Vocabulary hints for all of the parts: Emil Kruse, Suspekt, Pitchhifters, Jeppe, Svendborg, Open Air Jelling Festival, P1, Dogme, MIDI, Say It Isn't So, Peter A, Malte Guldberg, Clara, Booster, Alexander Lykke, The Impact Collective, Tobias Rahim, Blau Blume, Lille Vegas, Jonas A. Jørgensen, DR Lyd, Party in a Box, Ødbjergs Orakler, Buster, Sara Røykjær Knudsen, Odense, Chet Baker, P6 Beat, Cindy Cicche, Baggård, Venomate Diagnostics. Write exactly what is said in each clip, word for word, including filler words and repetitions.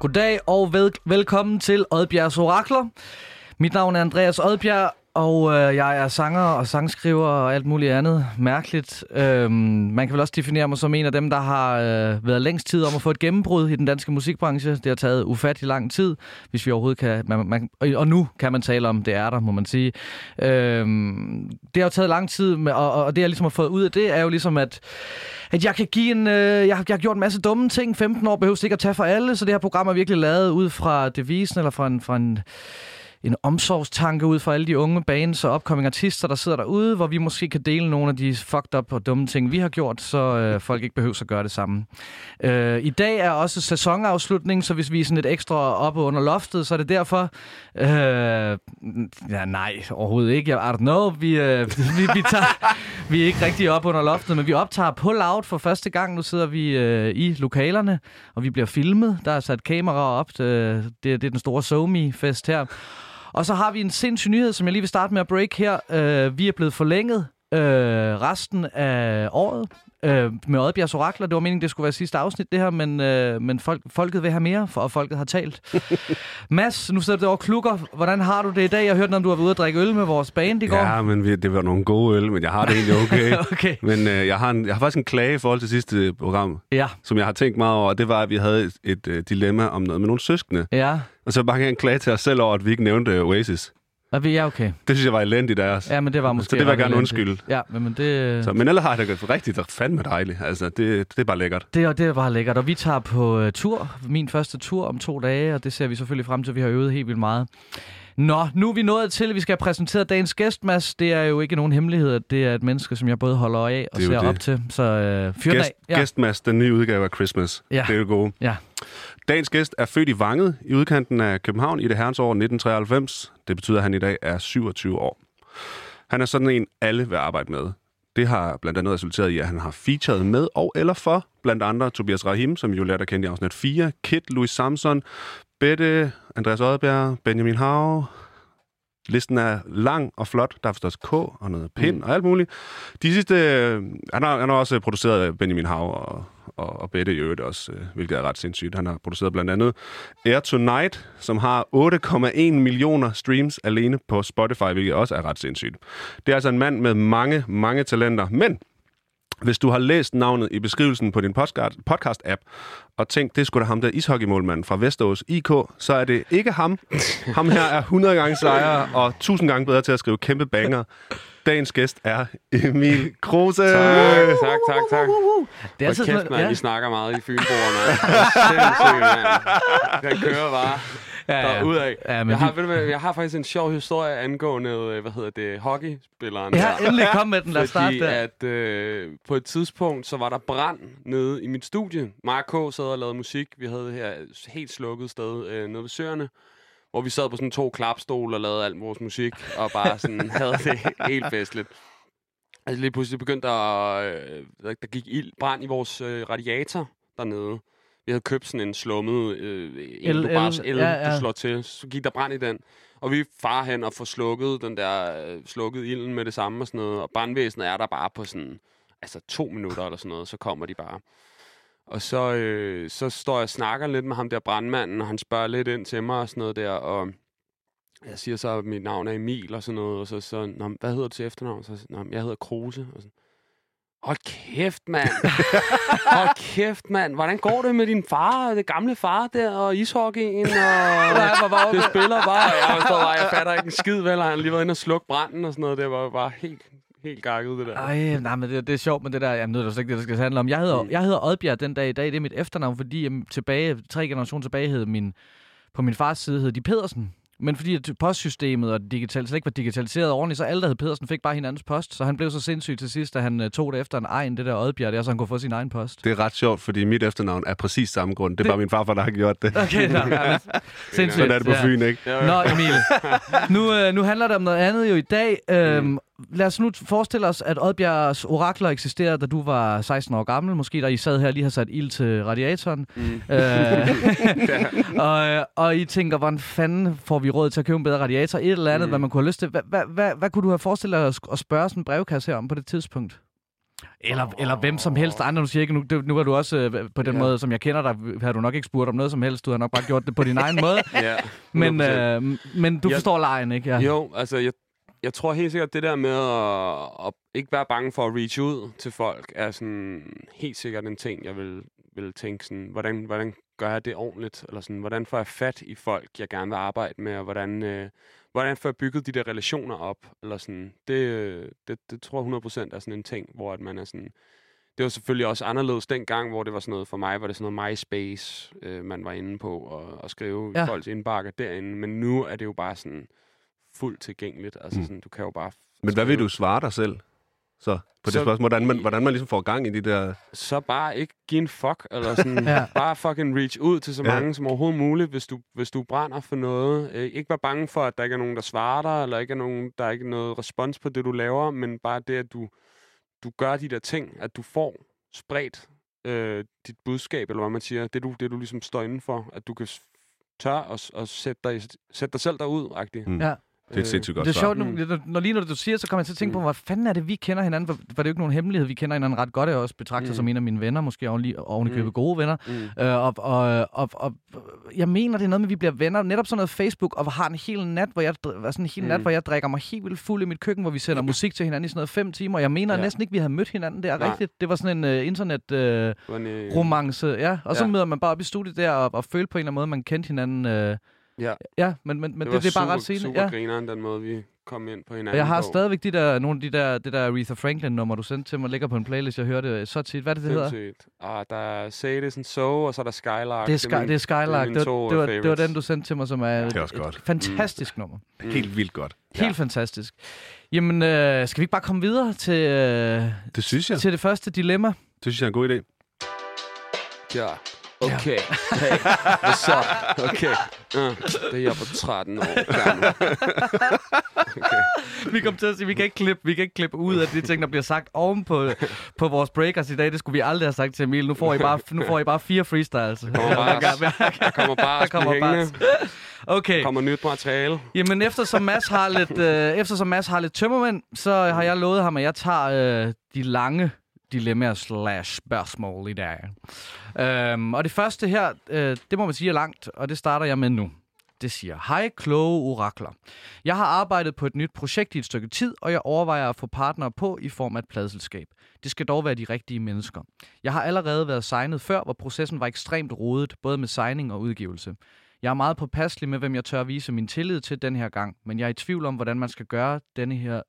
Goddag og vel- velkommen til Ødbjergs Orakler. Mit navn er Andreas Ødbjerg, og øh, jeg er sanger og sangskriver og alt muligt andet mærkeligt. Øhm, man kan vel også definere mig som en af dem, der har øh, været længst tid om at få et gennembrud i den danske musikbranche. Det har taget ufattelig lang tid, hvis vi overhovedet kan... Man, man, og nu kan man tale om, det er der, må man sige. Øhm, det har jo taget lang tid, og, og det jeg ligesom har fået ud af det, er jo ligesom, at... At jeg kan give en... Øh, jeg, har, jeg har gjort en masse dumme ting. femten år behøves ikke at tage for alle, så det her program er virkelig lavet ud fra devisen, eller fra en, fra en, en omsorgstanke ud fra alle de unge bands og upcoming artister, der sidder derude, hvor vi måske kan dele nogle af de fucked up og dumme ting, vi har gjort, så øh, folk ikke behøver at gøre det samme. Øh, I dag er også sæsonafslutning, så hvis vi er sådan lidt ekstra oppe under loftet, så er det derfor... Øh, ja, nej, overhovedet ikke. I don't know. Vi, øh, vi, vi tager... Vi er ikke rigtig oppe under loftet, men vi optager på loud for første gang. Nu sidder vi øh, i lokalerne, og vi bliver filmet. Der er sat kameraer op. Det, det er den store SoMe-fest her. Og så har vi en sindssyg nyhed, som jeg lige vil starte med at break her. Øh, vi er blevet forlænget øh, resten af året øh, med Ødbjergs Orakler. Det var meningen, det skulle være sidste afsnit, det her, men, øh, men folk, folket vil have mere, for, og folket har talt. Mads, nu sidder du derovre klukker. Hvordan har du det i dag? Jeg hørte, når du var ude at drikke øl med vores band i går. Ja, men vi, det var nogle gode øl, men jeg har det egentlig okay. Okay. Men øh, jeg, har en, jeg har faktisk en klage i forhold til sidste program, ja, som jeg har tænkt meget over. Det var, at vi havde et, et, et dilemma om noget med nogle søskende. Ja. Og så bare kan jeg klage til os selv over, at vi ikke nævnte Oasis. Ja, okay. Det synes jeg var elendigt af os. Ja, men det var måske... Så det vil jeg gerne undskylde. Ja, men det... Så, men ellers har jeg det rigtigt og fandme dejligt. Altså, det, det er bare lækkert. Det, og det er bare lækkert. Og vi tager på uh, tur. Min første tur om to dage, og det ser vi selvfølgelig frem til. Vi har øvet helt vildt meget. Nå, nu er vi nået til, at vi skal præsentere dagens gæst, Mads. Det er jo ikke nogen hemmelighed. Det er et menneske, som jeg både holder øje af og ser det op til. Så øh, fyr gæst, af. Ja. Gæst, Mads, den nye udgave af Christmas. Ja. Det er jo gode. Ja. Dagens gæst er født i Vanget i udkanten af København i det herrens år nitten treoghalvfems. Det betyder, at han i dag er syvogtyve år. Han er sådan en, alle vil arbejde med. Det har blandt andet resulteret i, at han har featured med og eller for blandt andre Tobias Rahim, som jo lærte at kende i afsnit fire, Kit, Louis Samson, Bette, Andreas Ødbjerg, Benjamin Hav. Listen er lang og flot. Der er forstås K og noget pind mm. og alt muligt. De sidste... Han har, han har også produceret Benjamin Hav og, og, og Bette i øvrigt også, hvilket er ret sindssygt. Han har produceret blandt andet Air Tonight, som har otte komma en millioner streams alene på Spotify, hvilket også er ret sindssygt. Det er altså en mand med mange, mange talenter. Men hvis du har læst navnet i beskrivelsen på din podcast-app, og tænkt, det skulle da ham der ishockeymålmanden fra Vesterås I K, så er det ikke ham. Ham her er hundrede gange sejere og tusind gange bedre til at skrive kæmpe banger. Dagens gæst er Emil Kruse. Tak, tak, tak, tak. Det er altid kæft, man, ja. I snakker meget i Fynborgerne. Den kører bare derudad. Ja, ja, jeg, har, jeg har faktisk en sjov historie angående, hvad hedder det, hockeyspilleren. Ja, der. Endelig kom med den, lad os starte der. At øh, på et tidspunkt, så var der brand nede i mit studie. Marco sad og lavede musik. Vi havde det her helt slukket sted øh, nede ved Søerne, hvor vi sad på sådan to klapstole og lavede alt vores musik, og bare sådan havde det helt festligt. Altså lige pludselig begyndte der, øh, der gik ild, brand i vores øh, radiator dernede. Vi havde købt sådan en slummet, øh, en L- du bare så el, ja, ja. Du slår til, så gik der brand i den. Og vi farer hen og får slukket den der, øh, slukket ilden med det samme og sådan noget, og brandvæsenet er der bare på sådan, altså to minutter eller sådan noget, så kommer de bare. Og så, øh, så står jeg og snakker lidt med ham der brandmanden, og han spørger lidt ind til mig og sådan noget der, og jeg siger så, at mit navn er Emil og sådan noget, og så så, nå, hvad hedder du til efternavn? Så, nå, jeg hedder Kruse, og sådan, hold kæft, mand. Hold kæft, mand. Hvordan går det med din far, det gamle far der, og ishockeyen, og ja, det spiller bare, og jeg, bare, jeg fatter ikke en skid, vel, og han lige var inde og slukke branden og sådan noget, det var bare helt... Helt gakket, det der. Ej, nej, men det, det er sjovt med det der. Jamen, nu er det jo ikke det, der skal handle om. Jeg hedder, jeg hedder Ødbjerg den dag i dag. Det er mit efternavn, fordi jeg tilbage, tre generationer tilbage hed min, på min fars side hed de Pedersen. Men fordi postsystemet og digital, slet ikke var digitaliseret ordentligt, så alle, der hed Pedersen, fik bare hinandens post. Så han blev så sindssyg til sidst, da han tog det efter en egen, det der Ødbjerg der, så han kunne få sin egen post. Det er ret sjovt, fordi mit efternavn er præcis samme grund. Det er det... bare min farfar, der har gjort det. Okay, nej, nej, nej. Sindssygt. Sådan er det på ja. Fyn, ikke? Nå, Emil. Nu, øh, nu handler det om noget andet jo i dag. Øhm, mm. Lad os nu forestille os, at Ødbjergs Orakler eksisterede, da du var seksten år gammel. Måske, da I sad her lige har sat ild til radiatoren. Mm. Øh, og, og I tænker, hvordan fanden får vi råd til at købe en bedre radiator? Et eller andet, mm. hvad man kunne have lyst til. Hvad, hvad, hvad, hvad kunne du have forestillet dig at spørge sådan en brevkasse her om på det tidspunkt? Eller, eller hvem som helst andre. Nu siger ikke, nu, nu var du også øh, på den ja. måde, som jeg kender dig, havde du nok ikke spurgt om noget som helst. Du har nok bare gjort det på din egen måde. Ja, men, øh, men du jeg, forstår lejen, ikke? Ja. Jo, altså jeg, jeg tror helt sikkert, det der med at, at ikke være bange for at reach ud til folk, er sådan helt sikkert en ting, jeg vil, vil tænke sådan, hvordan, hvordan gør jeg det ordentligt? Eller sådan, hvordan får jeg fat i folk, jeg gerne vil arbejde med? Og hvordan, øh, hvordan får jeg bygget de der relationer op? Eller sådan, det, det, det tror jeg hundrede procent er sådan en ting, hvor at man er sådan... Det var selvfølgelig også anderledes dengang, hvor det var sådan noget for mig, var det sådan noget MySpace, øh, man var inde på, og, og skrive ja. folks indbakker derinde. Men nu er det jo bare sådan fuldt tilgængeligt. Altså sådan, du kan jo bare... Men hvad vil du svare dig selv? Så på så, det spørgsmål, hvordan man, hvordan man ligesom får gang i de der... Så bare ikke give en fuck, eller sådan, ja. bare fucking reach ud til så mange ja. som overhovedet muligt, hvis du, hvis du brænder for noget. Øh, ikke være bange for, at der ikke er nogen, der svarer dig, eller ikke er nogen, der er ikke noget respons på det, du laver, men bare det, at du, du gør de der ting, at du får spredt øh, dit budskab, eller hvad man siger, det du, det, du ligesom står indenfor, at du kan tørre og, og sætte, dig, sætte dig selv derud-agtigt. Mm. Ja. Det er et sindssygt godt svar. Det er sjovt, når, når lige når du siger, så kommer jeg til at tænke på, hvad fanden er det, vi kender hinanden? For, for det er jo ikke nogen hemmelighed, vi kender hinanden ret godt. Jeg også betragter mm. som en af mine venner, måske oven, oven i købet gode venner. Mm. Øh, og, og, og, og jeg mener, det er noget med, vi bliver venner. Netop sådan noget Facebook, og har en hel nat, hvor jeg, sådan en hel mm. nat, hvor jeg drikker mig helt vildt fuld i mit køkken, hvor vi sender musik til hinanden i sådan noget fem timer. Jeg mener ja. næsten ikke, vi havde mødt hinanden der rigtigt. Det var sådan en uh, internet-romance. Uh, ja. Og så ja. møder man bare op i studiet der, og, og føler på en eller anden måde, man kendte hinanden... Uh, Ja. ja, men, men, men det, det, det er super, bare ret senere. Det var super ja. grineren, den måde, vi kom ind på hinanden. Jeg har stadigvæk de der, nogle af de der, det der Aretha Franklin-nummer, du sendte til mig, ligger på en playlist, jeg hørte det så tit. Hvad er det, det Sindsigt. hedder? Ah, der er Say It Isn't So, og så er der Skylark. Det er, sky, det er, det er Skylark. Det, det, var, det var den, du sendte til mig, som er et, et fantastisk mm. nummer. Mm. Helt vildt godt. Helt ja. fantastisk. Jamen, øh, skal vi ikke bare komme videre til, øh, det synes jeg. til det første dilemma? Det synes jeg er en god idé. Ja. Okay, hey, what's up? Okay, uh, det er jeg på tretten år gammel. Okay. Vi kom til at sige, vi kan ikke klippe, vi kan ikke klippe ud af de ting, der bliver sagt oven på, på vores breakers i dag. Det skulle vi aldrig have sagt til Emil. Nu får I bare, nu får I bare fire freestyles. Der kommer bare, der kommer bare, der kommer bare. Okay. Der kommer nyt materiale. Jamen, eftersom Mads har lidt, øh, eftersom Mads har lidt tømmermænd, så har jeg lovet ham, at jeg tager øh, de lange dilemmaer slash spørgsmål i dag. Øhm, og det første her, øh, det må man sige er langt, og det starter jeg med nu. Det siger, hej kloge orakler. Jeg har arbejdet på et nyt projekt i et stykke tid, og jeg overvejer at få partnere på i form af et pladselskab. Det skal dog være de rigtige mennesker. Jeg har allerede været signet før, hvor processen var ekstremt rodet, både med signing og udgivelse. Jeg er meget påpasselig med, hvem jeg tør vise min tillid til den her gang, men jeg er i tvivl om, hvordan man skal gøre denne her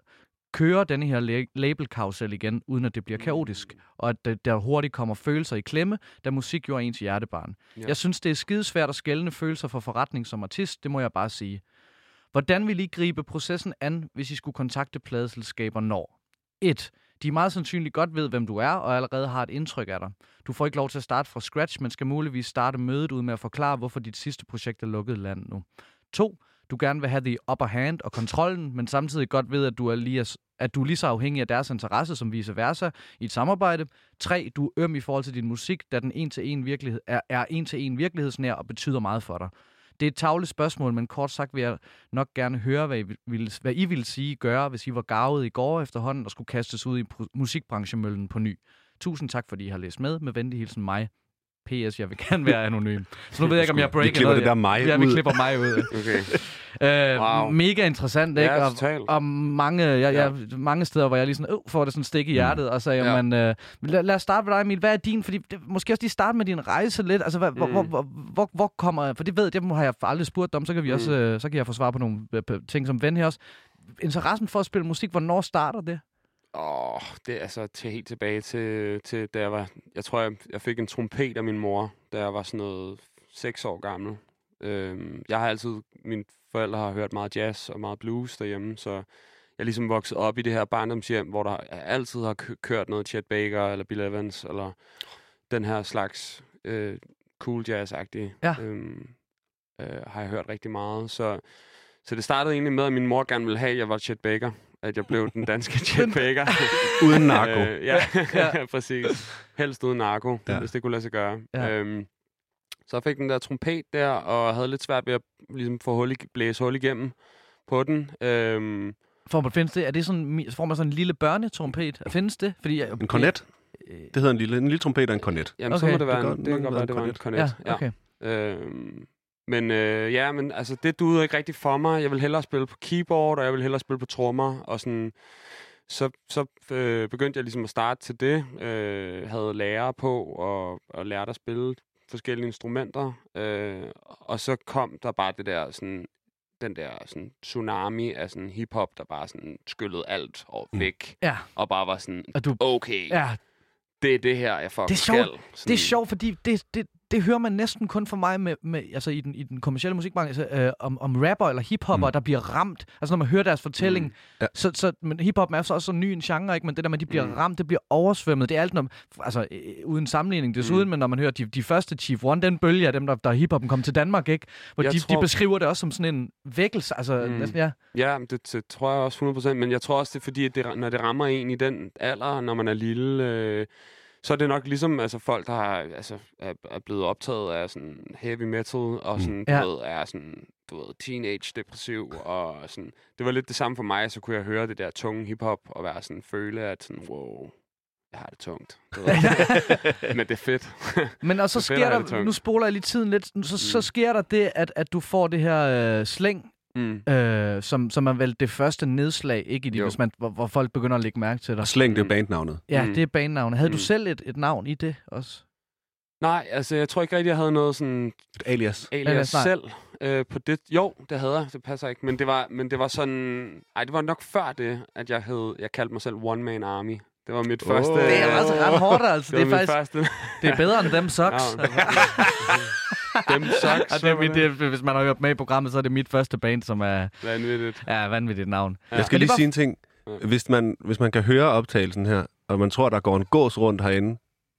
kører denne her labelkarusel igen, uden at det bliver kaotisk, og at der hurtigt kommer følelser i klemme, da musik jo er ens hjertebarn. Ja. Jeg synes, det er skidesvært at skelne følelser for forretning som artist, det må jeg bare sige. Hvordan vil I gribe processen an, hvis I skulle kontakte pladeselskaber når? et De meget sandsynligt godt ved, hvem du er, og allerede har et indtryk af dig. Du får ikke lov til at starte fra scratch, men skal muligvis starte mødet ud med at forklare, hvorfor dit sidste projekt er lukket land nu. to Du gerne vil have the upper hand og kontrollen, men samtidig godt ved, at du er lige, at du er lige så afhængig af deres interesse som vice versa i et samarbejde. tre Du er øm i forhold til din musik, da den en-til-en virkelighed, er, er en-til-en virkelighedsnær og betyder meget for dig. Det er et tavligt spørgsmål, men kort sagt vil jeg nok gerne høre, hvad I ville, hvad I ville sige gøre, hvis I var garvet i går efterhånden og skulle kastes ud i musikbranchemøllen på ny. Tusind tak, fordi I har læst med. Med venlig hilsen mig. P S, jeg vil gerne være anonym. Så nu ved jeg ikke, om jeg breaker noget. Vi klipper noget. Det der mig ja, ud. Ja, vi klipper mig ud. Okay. Øh, wow. Mega interessant, ikke? Ja, og, og mange, jeg, ja. jeg, mange steder, hvor jeg lige sådan, øh, får det sådan stik i hjertet, og så, jamen, ja. øh, lad, lad os starte med dig, Emil. Hvad er din, fordi det, måske også lige starte med din rejse lidt. Altså, hvad, mm. hvor, hvor, hvor, hvor kommer, for det ved jeg, det har jeg aldrig spurgt om, så kan vi mm. også, øh, så kan jeg få svar på nogle øh, ting som ven her også. Interessen for at spille musik, hvornår starter det? Åh, oh, det er altså til, helt tilbage til, til, da jeg var... Jeg tror, jeg, jeg fik en trompet af min mor, da jeg var sådan noget seks år gammel. Øhm, jeg har altid... Mine forældre har hørt meget jazz og meget blues derhjemme, så jeg er ligesom vokset op i det her barndomshjem, hvor der altid har k- kørt noget Chet Baker eller Bill Evans, eller den her slags øh, cool jazz-agtige. Ja. Øhm, øh, har jeg hørt rigtig meget, så... Så det startede egentlig med, at min mor gerne ville have, at jeg var Chet Baker. At jeg blev den danske Chet Baker. Uden narko. Øh, ja, ja, præcis. Helst uden narko, ja. hvis det kunne lade sig gøre. Ja. Øhm, så jeg fik den der trompet der, og havde lidt svært ved at ligesom, få hul i, blæse hul igennem på den. Øhm, For man findes det, er det sådan, får man sådan en lille børnetrompet? Findes det? Fordi jeg, en kornet? Øh, det hedder en lille, en lille trompet og en kornet. Jamen, okay. Så må det være en, det kan godt være, det var en kornet. Ja, okay. Ja. Øhm, men øh, ja, men altså, det duede ikke rigtig for mig. Jeg vil hellere spille på keyboard, og jeg vil hellere spille på trommer, og sådan... Så, så øh, begyndte jeg ligesom at starte til det. Øh, havde lærere på, og, og lærte at spille forskellige instrumenter. Øh, og så kom der bare det der sådan... den der sådan, tsunami af sådan, hiphop, der bare sådan, skyllede alt og væk, mm. ja. Og bare var sådan, du, okay, ja. Det er det her, jeg fucking skal. Det er sjovt, sådan, det er sjovt fordi det, det, det hører man næsten kun fra mig med, med, altså, i, den, i den kommercielle musikbranche, altså, øh, om, om rapper eller hiphopper, mm. der bliver ramt. Altså når man hører deres fortælling, mm. ja. så, så, men hiphop er så også så ny en genre, ikke? Men det der med, de bliver mm. ramt, det bliver oversvømmet. Det er alt, når, altså øh, uden sammenligning desuden, mm. men når man hører de, de første Chief One, den bølge af dem, der, der hiphoppen kom til Danmark, ikke? Hvor de, tror, de beskriver det også som sådan en vækkelse. Altså, mm. næsten, ja, ja det, det tror jeg også hundrede procent, men jeg tror også, det er fordi, at det, når det rammer en i den alder, når man er lille... Øh, så er det nok ligesom altså folk der har altså er, er blevet optaget af sådan heavy metal og sådan ja. Ved, er sådan du ved teenage depressiv og sådan det var lidt det samme for mig, så kunne jeg høre det der tunge hiphop og være sådan føle at sådan wow jeg har det tungt. Det men det er fedt. Men og så fedt, sker der nu spoler jeg lige tiden lidt så mm. så sker der det at at du får det her øh, slæng Mm. Øh, som, som er vel det første nedslag, ikke i det, hvis man, hvor, hvor folk begynder at lægge mærke til dig. Slæng, det er bandnavnet. Ja, mm. det er bandnavnet. Havde mm. du selv et, et navn i det også? Nej, altså jeg tror ikke rigtig, jeg havde noget sådan... Et alias. Alias, alias selv øh, på det. Jo, det havde jeg, det passer ikke. Men det var, men det var sådan... Ej, det var nok før det, at jeg, havde, jeg kaldte mig selv One Man Army. Det var mit oh. første... Det er altså ret hårdt, altså. Det, det er faktisk... Første. Det er bedre end Them Socks. No. Altså. Dem Socks. Og det er mit, det, hvis man har hørt med i programmet, så er det mit første band, som er... Vanvittigt. Ja, vanvittigt navn. Ja. Jeg skal lige sige en ting. Hvis man, hvis man kan høre optagelsen her, og man tror, der går en gås rundt herinde,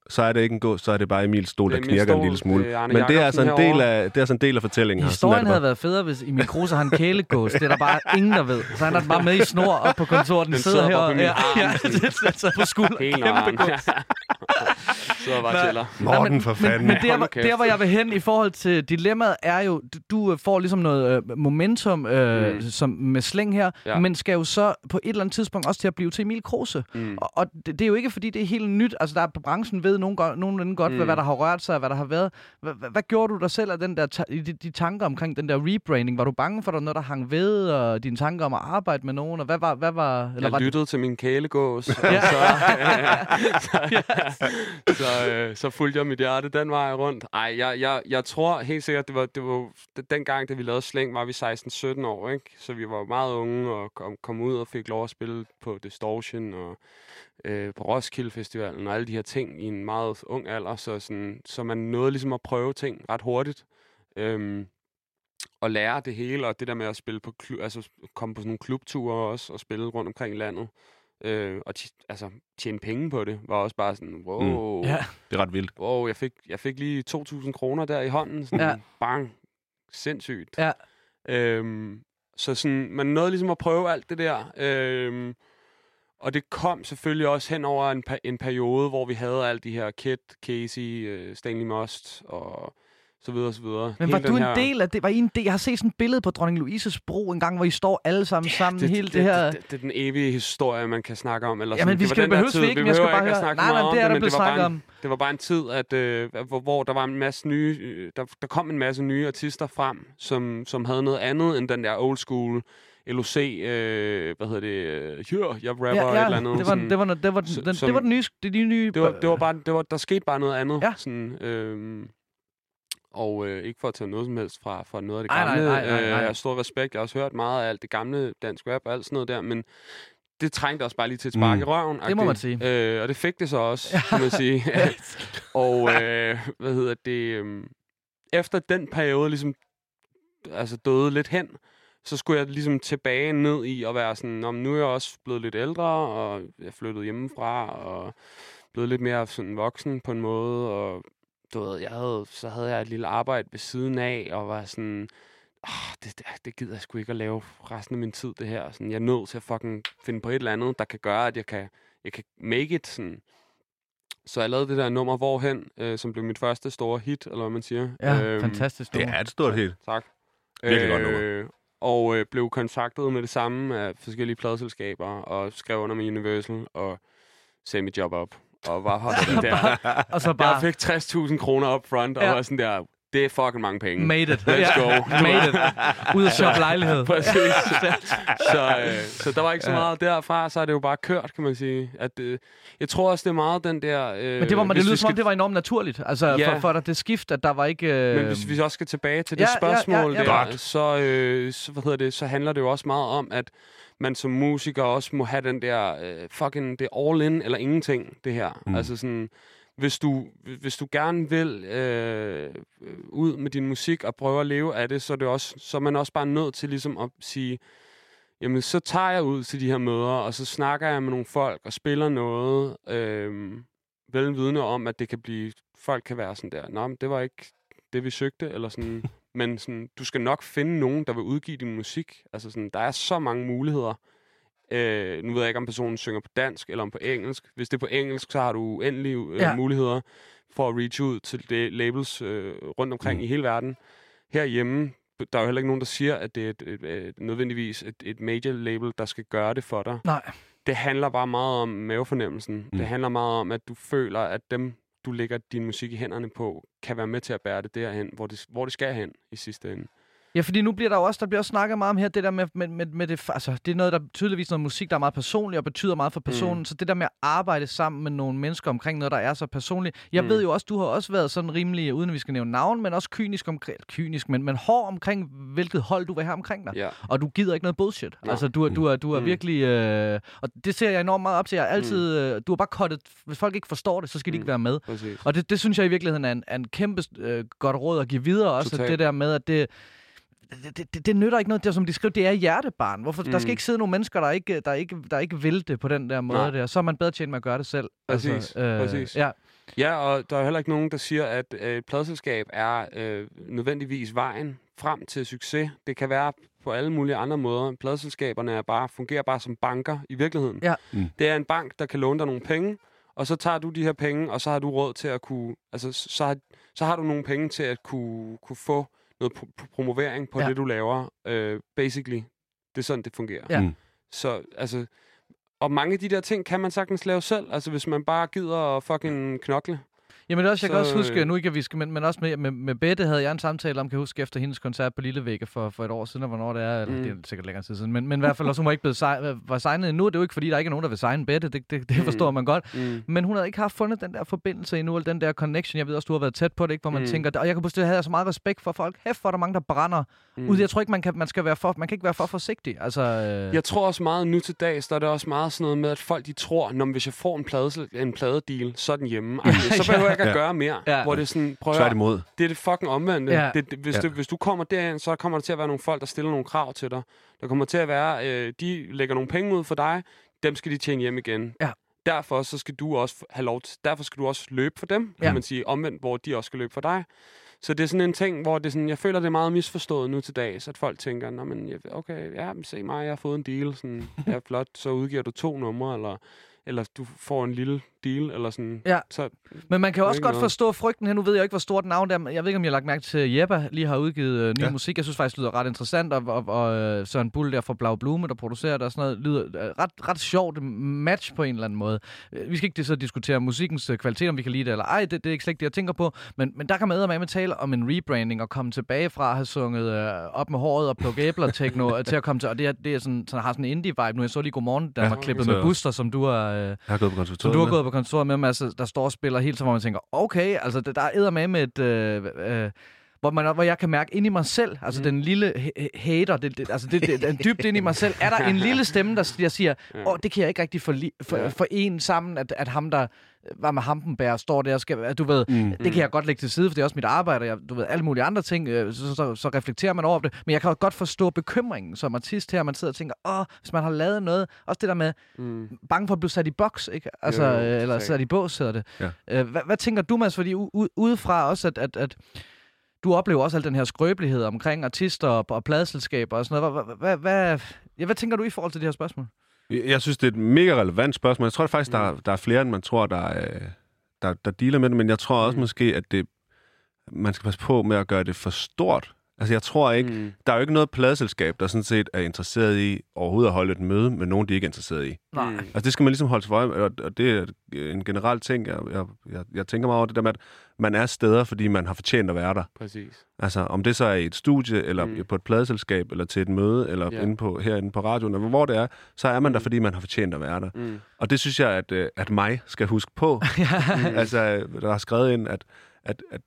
så er det ikke en gås, så er det bare Emils stol, der knirker stol, en lille smule. Det men det er, altså en del af, det er altså en del af fortællingen. Historien havde været federe, hvis Emil Kruse har en kælegås. Det er der bare ingen, der ved. Så han er bare med i snor op på kontoret. Den, den sidder, sidder herovre. Ja, ja, den sidder på skulderen. Kæmpe gås. Sidder bare tæller. Morten for fanden. Men, men der, der, hvor jeg vil hen i forhold til dilemmaet, er jo, du får ligesom noget momentum øh, mm. som med slæng her, ja. Men skal jo så på et eller andet tidspunkt også til at blive til Emil Kruse. Mm. Og, og det, det er jo ikke, fordi det er helt nyt. Altså, der er på branchen ved nogen godt, nogenlunde godt, mm. hvad, hvad der har rørt sig, hvad der har været. Hvad, hvad gjorde du dig selv af den der ta- de, de tanker omkring den der rebranding? Var du bange for, at der var noget, der hang ved, og dine tanker om at arbejde med nogen? Og hvad var... Hvad var eller jeg var lyttede det? Til min kælegås, og så... Ja, ja, ja. Så, så, øh, så fulgte jeg mit hjerte den vej rundt. Ej, jeg, jeg, jeg tror helt sikkert, det var, det var dengang, da vi lavede Slæng, var vi seksten sytten år, ikke? Så vi var meget unge og kom, kom ud og fik lov at spille på Distortion og øh, på Roskilde Festivalen og alle de her ting i en meget ung alder. Så, sådan, så man nåede ligesom at prøve ting ret hurtigt øhm, og lære det hele. Og det der med at spille på klub, altså komme på sådan nogle klubture også og spille rundt omkring i landet. Øh, og t- altså, tjene penge på det, var også bare sådan, wow. Mm. Yeah. Det er ret vildt. Wow, jeg fik, jeg fik lige to tusind kroner der i hånden. Sådan, ja. Bang. Sindssygt. Ja. Øhm, så sådan, man nåede ligesom at prøve alt det der. Øhm, og det kom selvfølgelig også hen over en, per- en periode, hvor vi havde alle de her Kit, Casey, øh, Stanley Must og... så videre, så videre. Men var hele du en her... del af det? Var I en del? Jeg har set sådan et billede på Dronning Louises bro en gang, hvor I står alle sammen ja, sammen. Det, hele det, det her... Det, det, det er den evige historie, man kan snakke om. Eller ja, men vi skal behøves vi ikke, vi jeg skal bare høre... Nej, nej, det er der blevet snakket om. Det var bare en tid, at, øh, hvor, hvor der var en masse nye... Øh, der, der kom en masse nye artister frem, som, som havde noget andet end den der old school... L U C, øh, hvad hedder det? Hyr, jeg rapper ja, ja. Et eller andet. Det var sådan, det var det var den det var den nye det nye. Det var det var bare det var der skete bare noget andet. Sådan. Og øh, ikke for at tage noget som helst fra, fra noget af det gamle. Ej, nej, nej, nej, nej. Jeg har stor respekt. Jeg har også hørt meget af alt det gamle dansk rap og alt sådan noget der, men det trængte også bare lige til et spark mm. i røven. Det må man sige. Øh, og det fik det så også, kan man sige. Og øh, hvad hedder det? Øh, efter den periode ligesom altså døde lidt hen, så skulle jeg ligesom tilbage ned i at være sådan, om nu er jeg også blevet lidt ældre, og jeg flyttede hjemmefra, og blevet lidt mere sådan voksen på en måde, og du ved, jeg havde, så havde jeg et lille arbejde ved siden af, og var sådan, oh, det, det gider jeg sgu ikke at lave resten af min tid, det her. Sådan, jeg er nødt til at fucking finde på et eller andet, der kan gøre, at jeg kan, jeg kan make it. Sådan. Så jeg lavede det der nummer Hvorhen, øh, som blev mit første store hit, eller hvad man siger. Ja, øhm, fantastisk. Det er et stort hit. Tak. Virkelig øh, godt nummer. og øh, blev kontaktet med det samme af forskellige pladeselskaber, og skrev under med Universal, og sagde mit job op, og var holdt der. Og så bare... Jeg fik tres tusind kroner up front, og ja. var sådan der... Det er fucking mange penge. Made it. Let's go. Made it. Ud at shoppe lejlighed. Præcis. Så, øh, så der var ikke så meget derfra, så er det jo bare kørt, kan man sige. At, øh, jeg tror også, det er meget den der... Øh, men det, var, man, det lyder som om, det var enormt naturligt. Altså ja. for, for dig, det skift, at der var ikke... Øh... Men hvis vi også skal tilbage til det ja, spørgsmål ja, ja, ja. der, så, øh, så, hvad hedder det, så handler det jo også meget om, at man som musiker også må have den der øh, fucking... Det er all in eller ingenting, det her. Mm. Altså sådan... Hvis du, hvis du gerne vil øh, ud med din musik og prøve at leve af det, så er, det også, så er man også bare nødt til ligesom at sige, jamen så tager jeg ud til de her møder, og så snakker jeg med nogle folk og spiller noget, øh, velvidende om, at det kan blive, folk kan være sådan der, nå, men det var ikke det, vi søgte, eller sådan, men sådan, du skal nok finde nogen, der vil udgive din musik. Altså sådan, der er så mange muligheder. Øh, nu ved jeg ikke, om personen synger på dansk eller om på engelsk. Hvis det er på engelsk, så har du uendelige øh, ja. muligheder for at reach ud til det labels øh, rundt omkring mm. i hele verden. Herhjemme, der er jo heller ikke nogen, der siger, at det er et, et, et, nødvendigvis et, et major label, der skal gøre det for dig. Nej. Det handler bare meget om mavefornemmelsen. Mm. Det handler meget om, at du føler, at dem, du lægger din musik i hænderne på, kan være med til at bære det derhen, hvor det, hvor det skal hen i sidste ende. Ja, fordi nu bliver der også, der bliver også snakket meget om her, det der med, med, med, med det, altså det er noget, der tydeligvis noget musik, der er meget personligt og betyder meget for personen, mm. så det der med at arbejde sammen med nogle mennesker omkring noget, der er så personligt. Jeg mm. ved jo også, du har også været sådan rimelig, uden at vi skal nævne navn, men også kynisk omkring, kynisk, men, men hård omkring, hvilket hold du vil have omkring dig. Yeah. Og du gider ikke noget bullshit. No. Altså, du, du, du er mm. virkelig, øh, og det ser jeg enormt meget op til. Jeg altid, øh, du har bare kottet, hvis folk ikke forstår det, så skal de ikke være med. Præcis. Og det, det synes jeg i virkeligheden er en, er en kæmpe øh, godt råd at give videre også, det der med, at det... Det, det, det nytter ikke noget, det, som de skriver, det er hjertebarn. Hvorfor? Mm. Der skal ikke sidde nogle mennesker, der ikke, der ikke, der ikke vil det på den der måde. Nej. Der. Så er man bedre tjent med at gøre det selv. Præcis, altså, øh, præcis. Ja. Ja, og der er heller ikke nogen, der siger, at øh, pladeselskab er øh, nødvendigvis vejen frem til succes. Det kan være på alle mulige andre måder. Pladeselskaberne er bare, fungerer bare som banker i virkeligheden. Ja. Mm. Det er en bank, der kan låne dig nogle penge, og så tager du de her penge, og så har du råd til at kunne... Altså, så har, så har du nogle penge til at kunne, kunne få... noget pro- promovering på ja. det, du laver. Uh, basically, det er sådan, det fungerer. Ja. Mm. Så, altså, og mange af de der ting kan man sagtens lave selv, altså hvis man bare gider at fucking knokle. Jamen også, jeg så, kan også huske, nu ikke at vi skal, men, men også med, med, med Bette havde jeg en samtale om, kan jeg huske, efter hendes koncert på Lille Vegas for, for et år siden, og hvornår det er, eller mm. det er sikkert længere tid siden, men, men i hvert fald også, hun var ikke blevet sig, var signet endnu, det er jo ikke, fordi der ikke er nogen, der vil signe Bette, det, det, det forstår mm. man godt, mm. men hun havde ikke haft fundet den der forbindelse endnu, eller den der connection, jeg ved også, du har været tæt på det, ikke, hvor man mm. tænker, og jeg kunne pludselig have så meget respekt for folk, hæft for, der er mange, der brænder mm. ud, jeg tror ikke, man kan, man skal være for, man kan ikke være for forsigtig, altså... Øh... Jeg tror også meget nu til dags, der er det også meget sådan noget med, at folk de tror, når hvis jeg får en, plade, en pladedeal, så er den hjemme, så behøver jeg ikke at ja. gøre mere, ja. hvor det er sådan, prøv at høre, det er det fucking omvendte. Ja. Det, det, hvis, ja. det, hvis du kommer derind, så kommer der til at være nogle folk, der stiller nogle krav til dig. Der kommer til at være, øh, de lægger nogle penge ud for dig, dem skal de tjene hjem igen. Ja. Derfor så skal du også have lov til, derfor skal du også løbe for dem, ja. kan man sige, omvendt, hvor de også skal løbe for dig. Så det er sådan en ting, hvor det sådan, jeg føler, det er meget misforstået nu til dags, at folk tænker, nå, men okay, ja, men se mig, jeg har fået en deal, sådan, ja, flot, så udgiver du to numre, eller... eller du får en lille deal, eller sådan... Ja, så, men man kan jo også godt noget. forstå frygten her. Nu ved jeg ikke, hvor stort navn det er. Jeg ved ikke, om jeg har lagt mærke til, Jeppe lige har udgivet øh, ny ja. musik. Jeg synes faktisk, det lyder ret interessant, og, og, og Søren Bull der fra Blau Blume, der producerer det og sådan noget, lyder øh, ret, ret sjovt match på en eller anden måde. Vi skal ikke så diskutere musikkens øh, kvalitet, om vi kan lide det eller ej. Det, det er ikke slet det, jeg tænker på. Men, men der kan man eddermame med tale om en rebranding, og komme tilbage fra at have sunget øh, op med håret og plukke æbler techno, til at komme til... Og det, her, det er sådan, sådan, har sådan en indie-vibe nu. Jeg så lige Godmorgen, der ja, var klippet med Buster, som du har... Jeg har gået på konservatoriet. Du har med. gået på konservatoriet med Mads, der står og spiller helt så, hvor man tænker, okay, altså der er eddermame med et... Øh, øh, hvor, man, hvor jeg kan mærke ind i mig selv, altså mm. den lille hater, det, det, altså det, det, den dybt ind i mig selv, er der en lille stemme, der siger, åh, oh, det kan jeg ikke rigtig forene for, for sammen, at, at ham, der var med Hampenberg, står der og skal, du ved, mm. det kan jeg godt lægge til side, for det er også mit arbejde, og jeg, du ved, alle mulige andre ting, øh, så, så, så reflekterer man over det, men jeg kan godt forstå bekymringen som artist her, man sidder og tænker, åh, oh, hvis man har lavet noget, også det der med, mm. bange for at blive sat i boks, ikke? Altså, jo, øh, eller sat i bås, hedder det. Ja. Øh, hvad, hvad tænker du, Mads, fordi u- udefra også, at, at, at du oplever også al den her skrøbelighed omkring artister og, og pladeselskaber og sådan noget. Hvad, hvad, hvad, ja, hvad tænker du i forhold til det her spørgsmål? Jeg, jeg synes, det er et mega relevant spørgsmål. Jeg tror faktisk, mm. der, der er flere, end man tror, der, der, der dealer med det. Men jeg tror også mm. måske, at det, man skal passe på med at gøre det for stort. Altså, jeg tror ikke... Mm. Der er jo ikke noget pladeselskab, der sådan set er interesseret i overhovedet at holde et møde med nogen, de ikke er interesseret i. Nej. Mm. Altså, det skal man ligesom holde for øje, og det er en generel ting, jeg, jeg, jeg, jeg tænker meget over, det der med, at man er steder, fordi man har fortjent at være der. Præcis. Altså, om det så er i et studie, eller mm. på et pladeselskab, eller til et møde, eller yeah. inde på, herinde på radioen, eller hvor det er, så er man der, fordi man har fortjent at være der. Mm. Og det synes jeg, at, at mig skal huske på. ja. Altså, der har skrevet ind, at, at, at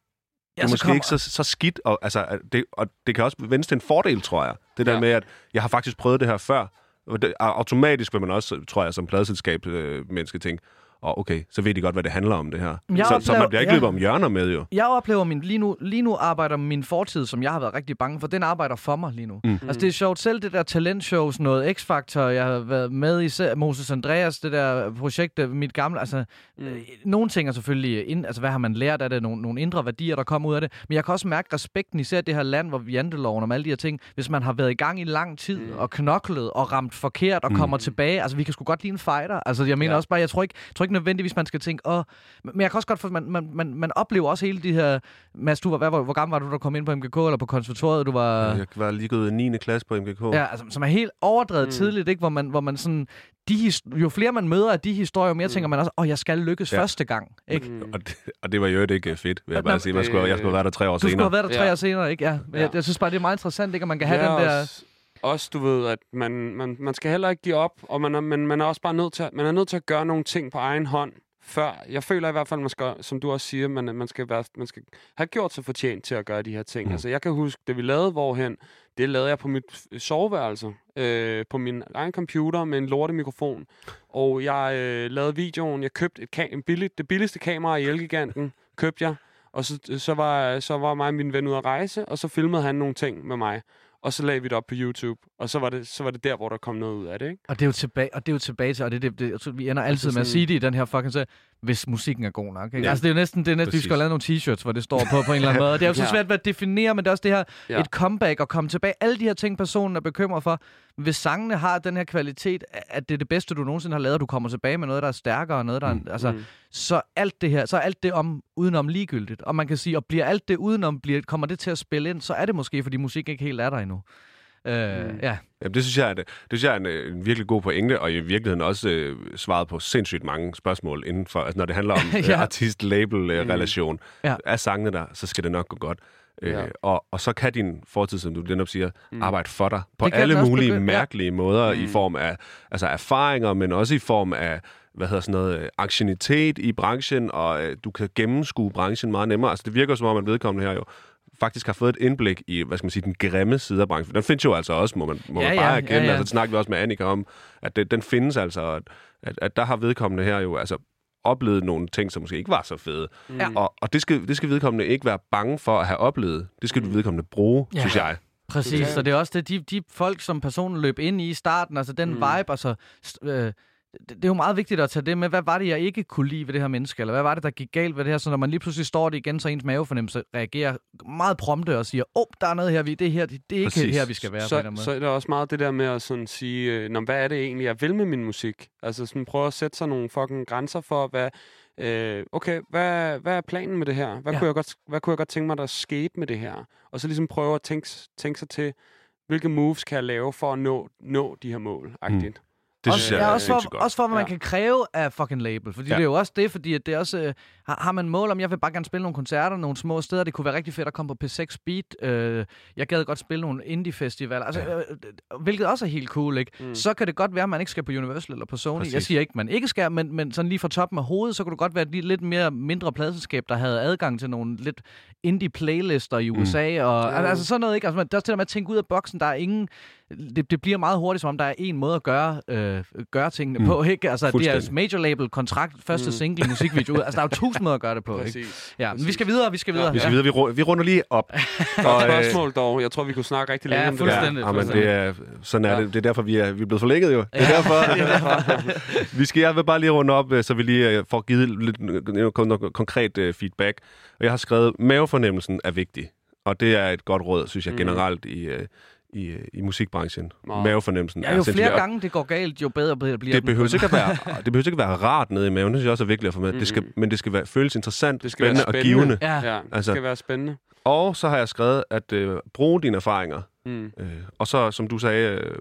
det er ja, måske kommer... ikke så, så skidt, og, altså, det, og det kan også vende en fordel, tror jeg. Det der ja. med, at jeg har faktisk prøvet det her før. Og det, automatisk vil man også, tror jeg, som pladeselskab øh, menneske tænke, åh, oh, okay, så ved de godt, hvad det handler om, det her. Jeg så, oplever... så man bliver ikke ja. løbet om hjørner med, jo. Jeg oplever, min lige nu, lige nu arbejder min fortid, som jeg har været rigtig bange for, den arbejder for mig lige nu. Mm. Altså, det er sjovt. Selv det der talentshows, noget X-Factor, jeg har været med i, Moses Andreas, det der projekt, mit gamle, altså, mm. øh, nogle ting er selvfølgelig, ind, altså, hvad har man lært af det, nogle, nogle indre værdier, der kommer ud af det, men jeg kan også mærke respekten, især det her land, hvor janteloven og alle de her ting, hvis man har været i gang i lang tid, mm. og knoklet, og ramt forkert, og mm. kommer tilbage, altså, vi kan sgu godt lide en fighter, altså, jeg mener ja. også bare, jeg tror ikke, tror ikke nødvendigvis, man skal tænke, åh... Men jeg kan også godt for, man, man, man, man oplever også hele de her... Mads, du var, hvad, hvor, hvor gammel var du, der kom ind på M G K eller på konservatoriet? Du var... Jeg var lige gået i niende klasse på M G K. Ja, altså, som er helt overdrevet mm. tidligt, ikke? Hvor man, hvor man sådan... De his- jo flere man møder af de historier, jo mere mm. tænker man også, åh, jeg skal lykkes ja. første gang, ikke? Mm. Og, det, og det var jo ikke fedt, vil jeg bare Nå, sige. Man skulle, jeg skulle have været der tre år du senere. Du skulle have været der tre ja. år senere, ikke? Ja. ja. Jeg, jeg synes bare, det er meget interessant, ikke? At man kan have ja, den der... Også... Også, du ved, at man, man, man skal heller ikke give op, og man er, man, man er også bare nødt til, at, man er nødt til at gøre nogle ting på egen hånd, før. Jeg føler i hvert fald, man skal, som du også siger, man, man, skal, være, man skal have gjort sig fortjent til at gøre de her ting. Mm. Altså, jeg kan huske, det vi lavede hvorhen, det lavede jeg på mit soveværelse, øh, på min egen computer med en lortemikrofon. Og jeg øh, lavede videoen, jeg købte et ka- en billig, det billigste kamera i Elgiganten, købte jeg, og så, så, var, så var mig og min ven ude at rejse, og så filmede han nogle ting med mig. Og så lagde vi det op på YouTube, og så var det så var det der, hvor der kom noget ud af det, ikke? Og det er jo tilbage, og det er jo tilbage til, og det, det, det tror, vi ender altid med at sige det i den her fucking sag, hvis musikken er god nok, ikke? Ja. Altså det er jo næsten det er næsten vi skal lave nogle t-shirts, hvor det står på på en eller anden måde. Det er jo så ja. svært at definere, men det er også det her ja. et comeback og komme tilbage. Alle de her ting personen er bekymret for, hvis sangene har den her kvalitet, at det er det bedste du nogensinde har lavet, og du kommer tilbage med noget der er stærkere og noget der er, mm. altså mm. så alt det her, så er alt det om udenom ligegyldigt. Og man kan sige, og bliver alt det udenom bliver kommer det til at spille ind, så er det måske fordi musik ikke helt er der endnu. Øh, mm. ja. Jamen, det synes jeg er, det synes jeg er en, en virkelig god pointe, og i virkeligheden også øh, svaret på sindssygt mange spørgsmål inden for, altså når det handler om ja. øh, artist-label-relation. Øh, mm. ja. Er sangene der, så skal det nok gå godt. Øh, ja. og, og så kan din fortid, som du netop siger, mm. arbejde for dig på alle mulige begynde. mærkelige ja. måder mm. i form af altså erfaringer, men også i form af hvad hedder sådan noget, anciennitet i branchen, og øh, du kan gennemskue branchen meget nemmere. Altså det virker som om, man vedkommende her jo faktisk har fået et indblik i, hvad skal man sige, den grimme side af branchen. Den findes jo altså også, må man, må ja, man bare ja, erkende. Ja, ja. Altså, det snakker vi også med Annika om, at det, den findes altså, at, at der har vedkommende her jo altså oplevet nogle ting, som måske ikke var så fede. Mm. Og, og det, skal, det skal vedkommende ikke være bange for at have oplevet. Det skal du vedkommende bruge, ja. synes jeg. Præcis, ja. Så det er også det, de, de folk, som personen løb ind i i starten, altså den mm. vibe, altså... Øh, det er jo meget vigtigt at tage det med, hvad var det, jeg ikke kunne lide ved det her menneske, eller hvad var det, der gik galt ved det her, så når man lige pludselig står det igen, så ens mavefornemmelse reagerer meget prompte og siger, åh, oh, der er noget her, vi, det, her, det, det er ikke Præcis. her, vi skal være. Så, på så er der også meget det der med at sådan sige, hvad er det egentlig, jeg vil med min musik? Altså sådan prøve at sætte sig nogle fucking grænser for, hvad... okay, hvad, hvad er planen med det her? Hvad, ja. kunne jeg godt, hvad kunne jeg godt tænke mig, der skete med det her? Og så ligesom prøve at tænke, tænke sig til, hvilke moves kan jeg lave for at nå, nå de her mål, agtigt. Mm. Det også, synes jeg, ja, også, for, godt. også for, hvad ja. man kan kræve af fucking label. Fordi ja. det er jo også det, fordi at det også, øh, har, har man mål om, jeg vil bare gerne spille nogle koncerter, nogle små steder. Det kunne være rigtig fedt at komme på P seks Beat. Øh, jeg gad godt spille nogle indie-festivaler. Altså, ja. øh, hvilket også er helt cool, ikke? Mm. Så kan det godt være, at man ikke skal på Universal eller på Sony. Præcis. Jeg siger ikke, man ikke skal, men, men sådan lige fra toppen af hovedet, så kunne det godt være et lidt mere mindre pladselskab, der havde adgang til nogle lidt indie-playlister i U S A. Mm. Og, mm. altså sådan noget, ikke? Altså, man, der er til at man tænker ud af boksen, der er ingen... Det, det bliver meget hurtigt, som om der er en måde at gøre, øh, gøre tingene mm. på, ikke? Altså, det er major label, kontrakt, første mm. single, musikvideo. Altså, der er jo tusind måder at gøre det på, Præcis. ikke? Ja, men vi skal videre, vi skal videre. Ja, vi skal videre, vi, ru- vi runder lige op. Og spørgsmål dog, jeg tror, vi kunne snakke rigtig længe ja, om det. Ja, fuldstændig. Ja, men det er, sådan er det. Det er derfor, vi er, vi er blevet forlægget jo. Det er ja, derfor. Det er derfor. vi skal jeg vil bare lige runde op, så vi lige får givet lidt noget konkret feedback. Og jeg har skrevet, mavefornemmelsen er vigtig. Og det er et godt råd, synes jeg, mm. generelt i... I, i musikbranchen. Nå. Mavefornemmelsen ja, er sindssygt. Jo flere gange det går galt, jo bedre bliver det. Det behøver ikke at være, det behøver ikke at være rart nede i maven. Det synes jeg også er vigtigt at få med. Mm-hmm. Det skal, men det skal være, føles interessant, det skal spændende, være spændende og givende. Ja. Ja. Altså, det skal være spændende. Og så har jeg skrevet at øh, bruge dine erfaringer. Mm. Øh, og så, som du sagde, øh,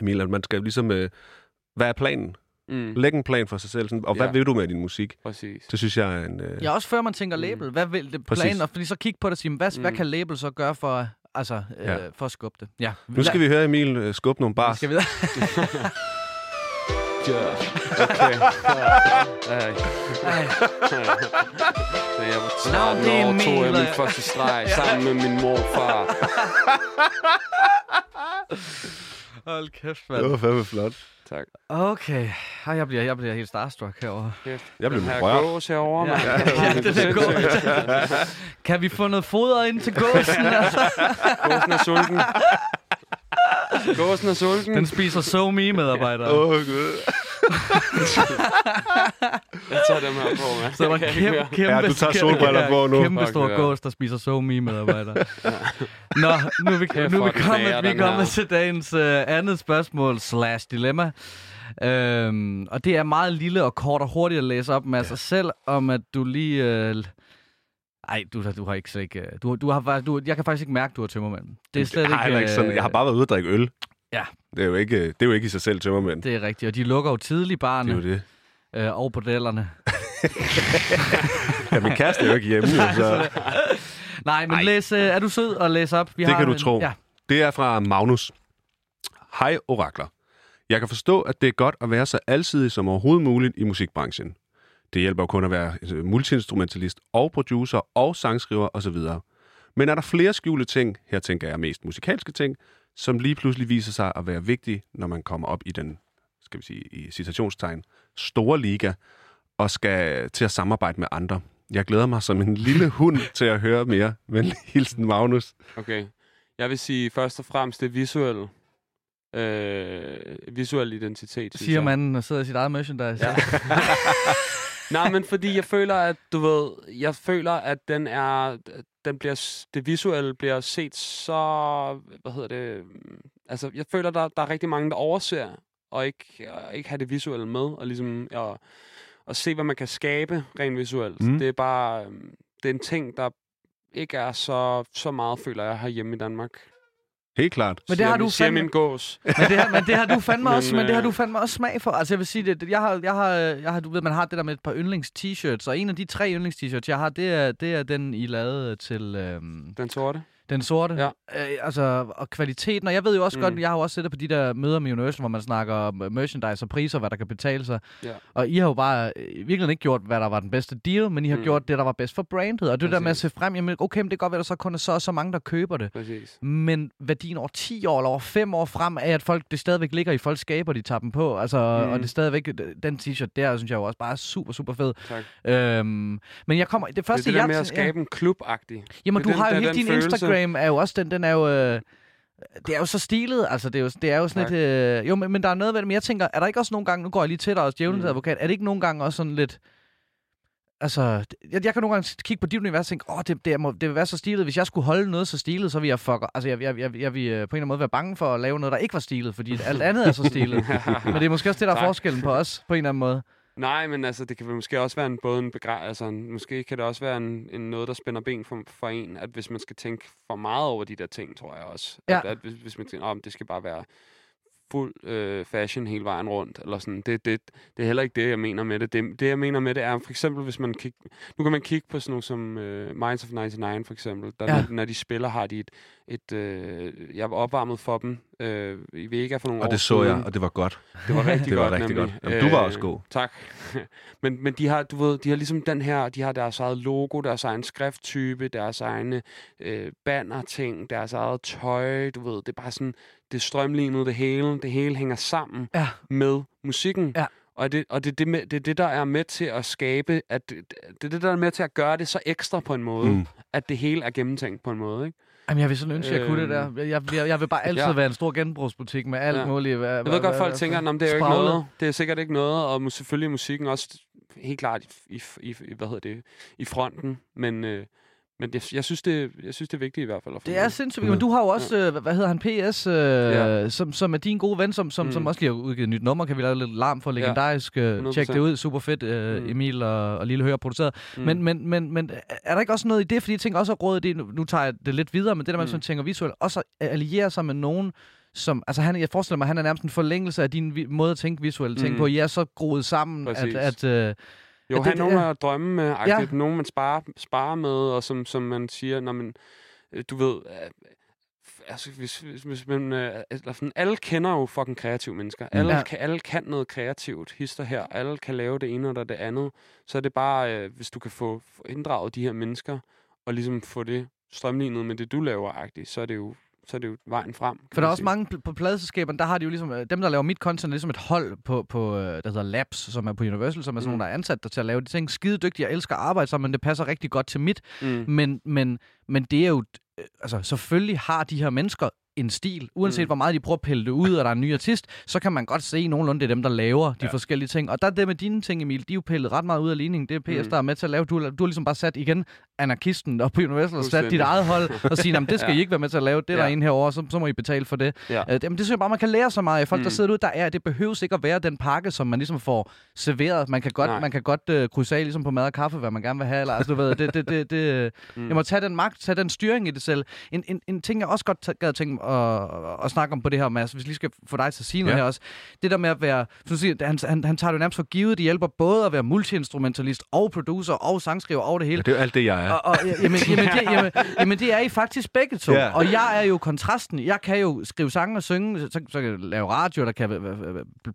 Emil, at man skal ligesom... Øh, hvad er planen? Mm. Læg en plan for sig selv. Sådan, og ja. Hvad vil du med din musik? Præcis. Det synes jeg er en... Øh... Ja, også før man tænker label. Mm. Hvad vil det planen? Fordi så kig på det og sige, hvad, mm. hvad kan label så gøre for, altså, øh, ja. for at skubbe det? Ja. Nu skal vi høre Emil øh, skubbe nogle bars. Skal vi Yeah. Okay. Ej. Ej. Så jeg var tretten år, tog jeg min første streg sammen med min mor og far. Hold kæft, mand. Det var fandme flot. Tak. Okay. Ej, jeg bliver, jeg bliver helt starstruck herovre. Kæft. Jeg bliver med rørt. Gås herovre, mand. Ja, ja, det er godt. Kan vi få noget foder ind til gåsen? Altså? Gåsen er sulten. Gåsen er sulten. Den spiser SoMe-medarbejdere. Åh, oh, gud. Jeg tager dem her på, mand. Så det var kæmpe, kæmpe, ja, du tager solbriller på nu. Kæmpe stor gås, der spiser SoMe-medarbejdere. Ja. Nå, nu er vi, nu er vi kommet, vi kommet til dagens uh, andet spørgsmål slash dilemma. Øhm, og det er meget lille og kort og hurtigt at læse op med ja. sig selv, om at du lige... Uh, Nej, du, du har ikke slet ikke... Du, du har, du, jeg kan faktisk ikke mærke, du er tømmermand. Det er slet jeg, har ikke, ikke sådan, jeg har bare været ude og drikke øl. Ja. Det er jo ikke, det er jo ikke i sig selv tømmermand. Det er rigtigt, og de lukker jo tidligt barne. Det er jo det. Øh, og bordellerne. Ja, min kæreste er jo ikke hjemme. Nej, så. Nej men læs, øh, er du sød og læs op? Vi det har kan en, du tro. Ja. Det er fra Magnus. Hej, orakler. Jeg kan forstå, at det er godt at være så alsidig som overhovedet muligt i musikbranchen. Det hjælper jo kun at være multiinstrumentalist og producer og sangskriver osv. Men er der flere skjulte ting, her tænker jeg mest musikalske ting, som lige pludselig viser sig at være vigtige, når man kommer op i den, skal vi sige, i citationstegn, store liga, og skal til at samarbejde med andre. Jeg glæder mig som en lille hund til at høre mere. Venlig hilsen, Magnus. Okay. Jeg vil sige først og fremmest det visuelle. Øh, visuel identitet. Siger manden og sidder i sit eget merchandise. Ja. Nej, men fordi jeg føler, at du ved, jeg føler, at den er, den bliver, det visuelle bliver set så, hvad hedder det, altså, jeg føler, der der er rigtig mange, der overser og ikke og ikke har det visuelle med og ligesom og, og se, hvad man kan skabe rent visuelt. Mm. Det er bare, det er en ting, der ikke er så så meget føler jeg herhjemme i Danmark. Helt klart. Men det har du fandme gås. Men det har, men det har du fandme også, men det har du fandme også smag for. Altså jeg vil sige det, jeg har jeg har jeg har du ved man har det der med et par yndlings t-shirts, og en af de tre yndlings t-shirts jeg har, det er det er den I lavede til øhm, den sorte. Den sorte. Ja. Øh, altså og kvaliteten, og jeg ved jo også mm. godt, jeg har jo også siddet på de der møder med Universal, hvor man snakker om merchandise og priser, hvad der kan betale sig. Ja. Og I har jo bare virkelig ikke gjort, hvad der var den bedste deal, men I har mm. gjort det, der var bedst for brandet. Og det Præcis. der med at se frem, jamen okay, men det kan godt være, der så kun er så og så mange, der køber det. Præcis. Men værdien over ti år eller over fem år frem er, at folk, det stadigvæk ligger i folks skaber, de tager dem på. Altså, mm. og det er stadigvæk, den t-shirt der, synes jeg jo også bare er super, super fed. Øhm, men jeg kommer, det første, det er det der med at skabe ja. en klub-agtig. Jamen, du den, har jo hele din følelse. Instagram er jo også den, den er jo, øh, det er jo så stilet, altså det er jo, det er jo sådan lidt, øh, jo, men, men der er noget ved det, men jeg tænker, er der ikke også nogle gange, nu går jeg lige til dig også, djævelens mm. advokat, er det ikke nogle gange også sådan lidt, altså, jeg, jeg kan nogle gange kigge på dit univers og tænke, åh, oh, det, det, det vil være så stilet, hvis jeg skulle holde noget så stilet, så ville jeg fucker, altså jeg, jeg, jeg, jeg ville på en eller anden måde være bange for at lave noget, der ikke var stilet, fordi alt andet er så stilet, men det er måske også det, der er forskellen på os, på en eller anden måde. Nej, men altså det kan måske også være en både en begrej, altså en, måske kan det også være en, en noget der spænder ben for, for en, at hvis man skal tænke for meget over de der ting, tror jeg også, ja. at, at hvis, hvis man tænker, om oh, det skal bare være fuld øh, fashion hele vejen rundt eller sådan, det det det er heller ikke det jeg mener med det. Det, det jeg mener med det er for eksempel hvis man kigger, nu kan man kigge på sådan noget som øh, Minds of nioghalvfems for eksempel, der ja. når de spiller har de et, et øh, jeg var opvarmet for dem øh, i Vega for nogle og år. Og det så jeg, siden. Og det var godt. Det var rigtig det var godt. Rigtig godt. Jamen, du var også god. Øh, tak. men men de har du ved, de har ligesom den her, de har deres eget logo, deres egen skrifttype, deres egne øh, banner ting, deres eget tøj, du ved, det er bare sådan det strømlignede det hele, det hele hænger sammen ja. med musikken. Ja. Og, det, og det, det, med, det er det, der er med til at skabe, at det, det er det, der er med til at gøre det så ekstra på en måde, mm. at det hele er gennemtænkt på en måde, ikke? Jamen, jeg vil sådan ønske, at jeg kunne det der. Jeg, jeg, jeg vil bare altid ja. være en stor genbrugsbutik med alt ja. muligt. Hva, jeg ved hva, godt, hva, folk hva, tænker, at det er jo ikke noget. Det er sikkert ikke noget, og selvfølgelig er musikken også helt klart i, i, i, hvad hedder det, i fronten, men... Øh, Men jeg, jeg, synes, det, jeg synes, det er vigtigt i hvert fald. Det er sindssygt vigtigt, men du har jo også, ja. øh, hvad hedder han, P S, øh, ja. som, som er din gode ven, som, som, mm. som også lige har udgivet et nyt nummer, kan vi lave lidt larm for, legendarisk, øh, tjek det ud, super fedt, øh, mm. Emil og, og Lille Højer produceret. Mm. Men, men, men, men er der ikke også noget i det, fordi jeg tænker også at rådet, det, nu, nu tager jeg det lidt videre, men det der, man mm. sådan tænker visuelt, også allierer sig med nogen, som, altså han, jeg forestiller mig, han er nærmest en forlængelse af din vi, måde at tænke visuelt, mm. tænke på, I er så groet sammen, præcis. at... at øh, Jo, det, han nogen er at drømme med, ja. nogen man sparer, sparer med, og som, som man siger, når man, du ved, altså, hvis, hvis man, altså, alle kender jo fucking kreative mennesker, alle, ja. kan, alle kan noget kreativt, hister her, alle kan lave det ene eller det andet, så er det bare, hvis du kan få inddraget de her mennesker, og ligesom få det strømlignet med det, du laver-agtigt, så er det jo, så er det jo vejen frem. For der er også mange pl- på pladeselskaberne, der har de jo ligesom, dem der laver mit content, er ligesom et hold på, på der hedder Labs, som er på Universal, som er sådan mm. nogle, der er ansat der til at lave de ting. Skide dygtige, jeg elsker at arbejde sammen, men det passer rigtig godt til mit. Mm. Men, men, men det er jo, altså selvfølgelig har de her mennesker en stil. Uanset mm. hvor meget de prøver at pille det ud, og der er en ny artist, så kan man godt se nogenlunde, det er dem, der laver de ja. forskellige ting. Og der er det med dine ting, Emil, de er jo pillet ret meget ud af ligningen. Det er P S, mm. der er med til at lave. Du, du har ligesom bare sat igen anarkisten op på Universal og sat dit eget hold og sige, jamen det skal ja. I ikke være med til at lave. Det er ja. der en herovre, så, så må I betale for det. Ja. Øh, det, men det synes jeg bare, man kan lære så meget af folk, mm. der sidder ud. Der er, det behøves ikke at være den pakke, som man ligesom får serveret. Man kan godt, man kan godt øh, krydse af ligesom på mad og kaffe, hvad man gerne vil have. Eller, altså, du ved, det, det, det, det, mm. Jeg må tage den magt, tage den styring i det selv. En, en, en ting, jeg også godt gad at tænke Og, og snakke om på det her, Mads, hvis lige skal få dig til at sige noget ja. her også. Det der med at være, siger, han, han, han tager det nærmest for givet, det hjælper både at være multiinstrumentalist og producer og sangskriver og det hele. Ja, det er alt det, jeg er. Og, og, jamen, jamen, det, jamen, jamen det er I faktisk begge to. Ja. Og jeg er jo kontrasten. Jeg kan jo skrive sange og synge, så, så kan jeg lave radio, der kan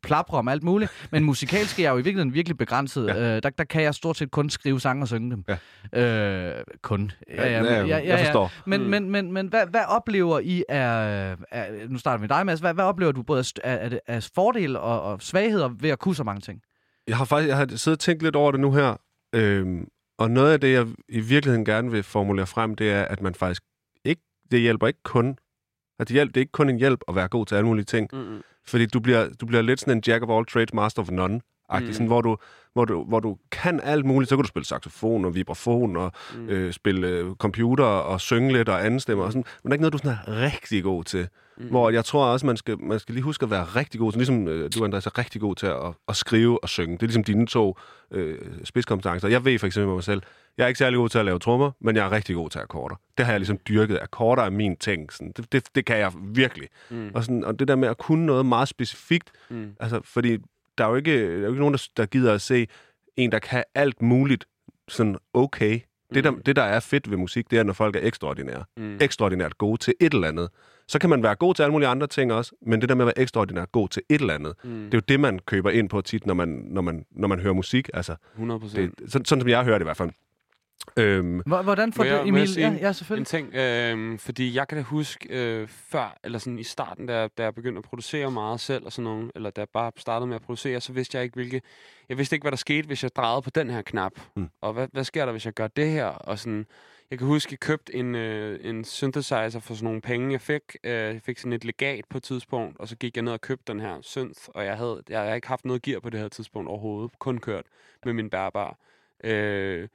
plapre om alt muligt, men musikalsk er jeg jo i virkeligheden virkelig begrænset. Ja. Øh, der, der kan jeg stort set kun skrive sange og synge dem. Ja. Øh, kun. Ja, ja, men, ja, ja, ja, jeg forstår. Men, mm. men, men, men, men hvad, hvad oplever I af Er, er, nu starter vi med dig, Mads. Hvad, hvad oplever du både af, af, af fordele og, og svagheder ved at kunne så mange ting? Jeg har faktisk jeg har siddet og tænkt lidt over det nu her, øhm, og noget af det, jeg i virkeligheden gerne vil formulere frem, det er, at man faktisk ikke, det hjælper ikke kun, at det, hjælper, det er ikke kun en hjælp at være god til alle mulige ting, mm-hmm. fordi du bliver, du bliver lidt sådan en jack of all trades, master of none. Mm. Sådan, hvor, du, hvor, du, hvor du kan alt muligt. Så kan du spille saxofon og vibrafon og mm. øh, spille øh, computer og synge lidt og andenstemmer og sådan. Men der er ikke noget, du sådan er rigtig god til. Mm. Hvor jeg tror også, man skal, man skal lige huske at være rigtig god til. Ligesom øh, du, Andreas, er rigtig god til at, at skrive og synge. Det er ligesom dine to øh, spidskompetencer. Jeg ved for eksempel med mig selv, jeg er ikke særlig god til at lave trommer, men jeg er rigtig god til akkorder. Det har jeg ligesom dyrket. Akkorder er min ting. Sådan. Det, det, det kan jeg virkelig. Mm. Og, sådan, og det der med at kunne noget meget specifikt. Mm. Altså, fordi... Der er jo ikke, der er jo ikke nogen, der, der gider at se en, der kan alt muligt sådan okay. Det, der, mm. det, der er fedt ved musik, det er, når folk er ekstraordinære. Mm. Ekstraordinært gode til et eller andet. Så kan man være god til alle mulige andre ting også, men det der med at være ekstraordinært god til et eller andet, mm. det er jo det, man køber ind på tit, når man, når man, når man hører musik. Altså, hundrede procent. Det, sådan, sådan som jeg hører det i hvert fald. Øhm, Hvordan får du, Emil? Ja, ja, selvfølgelig. En ting, øh, fordi jeg kan da huske øh, før, eller sådan i starten, da, da jeg begyndte at producere meget selv og sådan noget, eller da jeg bare startede med at producere, så vidste jeg ikke, hvilke... Jeg vidste ikke, hvad der skete, hvis jeg drejede på den her knap. Mm. Og hvad, hvad sker der, hvis jeg gør det her? Og sådan... Jeg kan huske, jeg købte en, øh, en synthesizer for sådan nogle penge, jeg fik. Øh, jeg fik sådan et legat på et tidspunkt, og så gik jeg ned og købte den her synth, og jeg havde, jeg havde ikke haft noget gear på det her tidspunkt overhovedet. Kun kørt med min bærbar. Øh...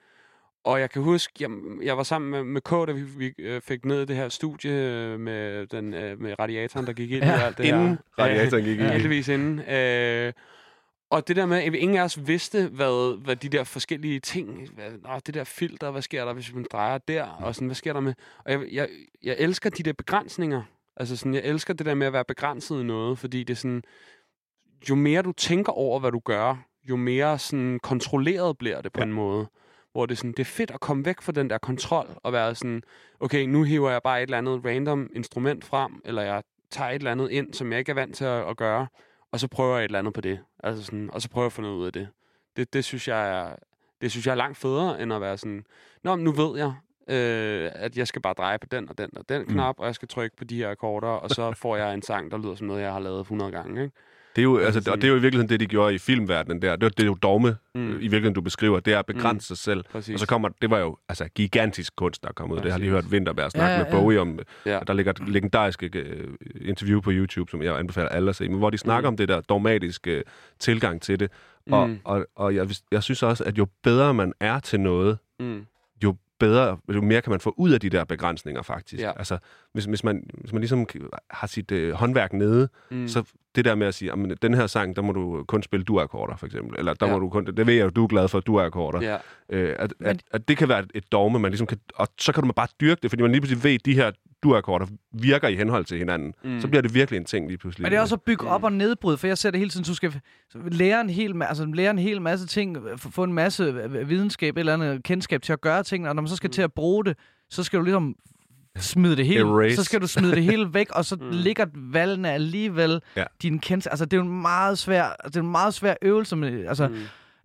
Og jeg kan huske, jeg, jeg var sammen med, med K, da vi, vi øh, fik ned i det her studie øh, med, den, øh, med radiatoren, der gik ind. Ja, alt det inden her. Radiatoren gik ind. Ja, heldigvis inden. Øh, og det der med, at ingen af os vidste, hvad, hvad de der forskellige ting, hvad, nå, det der filter, hvad sker der, hvis man drejer der, og sådan, hvad sker der med? Og jeg, jeg, jeg elsker de der begrænsninger. Altså sådan, jeg elsker det der med at være begrænset i noget, fordi det er sådan, jo mere du tænker over, hvad du gør, jo mere sådan kontrolleret bliver det på ja. en måde. Hvor det er, sådan, det er fedt at komme væk fra den der kontrol, og være sådan, okay, nu hiver jeg bare et eller andet random instrument frem, eller jeg tager et eller andet ind, som jeg ikke er vant til at, at gøre, og så prøver jeg et eller andet på det. Altså sådan, og så prøver jeg at få noget ud af det. Det, det, synes, jeg er, det synes jeg er langt federe, end at være sådan, nå, nu ved jeg, øh, at jeg skal bare dreje på den og den og den knap, mm. og jeg skal trykke på de her akkorder, og så får jeg en sang, der lyder som noget, jeg har lavet hundrede gange, ikke? Det er jo, altså, og det er jo i virkeligheden det, de gjorde i filmverdenen der. Det er, det er jo dogme, mm. i virkeligheden, du beskriver. Det er at begrænse mm. sig selv. Præcis. Og så kommer, det var jo altså, gigantisk kunst, der er kommet ud. Det har lige hørt Vinterberg snakke ja, ja, ja. med Bowie om. Ja. Der ligger et legendarisk uh, interview på YouTube, som jeg anbefaler alle at se, men hvor de snakker mm. om det der dogmatiske uh, tilgang til det. Og, mm. og, og jeg, jeg synes også, at jo bedre man er til noget, mm. jo bedre, jo mere kan man få ud af de der begrænsninger, faktisk. Ja. Altså, hvis, hvis, man, hvis man ligesom har sit øh, håndværk nede, mm. så det der med at sige, at den her sang, der må du kun spille dur-akkorder, for eksempel. Eller der ja. må du kun, det ved jeg jo, du er glad for, dur-akkorder. Ja. Øh, at, at, at det kan være et dogme, man ligesom kan, og så kan du bare dyrke det, fordi man lige pludselig ved, at de her dur-akkorder virker i henhold til hinanden. Mm. Så bliver det virkelig en ting lige pludselig. Men det er også at bygge op og nedbryde, for jeg ser det hele tiden, du skal lære en hel, altså, lære en hel masse ting, få en masse videnskab eller andet kendskab til at gøre ting, og når man så skal til at bruge det, så skal du ligesom smide det hele. Erase. Så skal du smide det hele væk, og så mm. ligger valgene alligevel ja. din kendskab. Altså, det er jo en meget svær, det er en meget svær øvelse, men, altså, mm.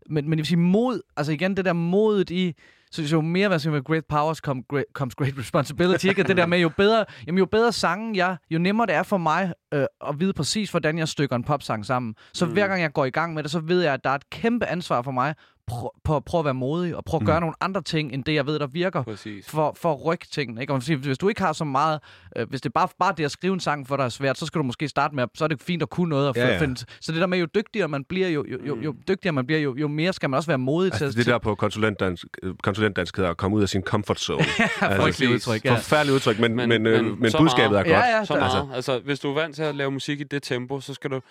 men, men jeg vil sige mod, altså igen det der modet i, så jo mere, hvad siger, great powers comes great responsibility, ikke? Det der med, jo bedre, jamen, jo bedre sangen jeg, jo nemmere det er for mig øh, at vide præcis, hvordan jeg stykker en popsang sammen. Så mm. hver gang jeg går i gang med det, så ved jeg, at der er et kæmpe ansvar for mig pr- på at prøve at være modig, og prøve at gøre mm. nogle andre ting, end det jeg ved, der virker, præcis. for, for at rykke tingene. Ikke? Og hvis du ikke har så meget, øh, hvis det bare, bare det at skrive en sang for dig er svært, så skal du måske starte med, at, så er det fint at kunne noget. At ja, ja. Finde. Så det der med, jo dygtigere man bliver, jo, jo, jo, jo dygtigere man bliver, jo, jo mere skal man også være modig altså, til. Det, det der på konsulentdansk, konsulentdansk hedder at komme ud af sin comfort zone. Forfærdeligt udtryk, ja. Forfærdeligt udtryk, men, men, men, øh, men, men budskabet meget. er godt. Ja, ja, så altså. altså, hvis du er vant til at lave musik i det tempo, så skal du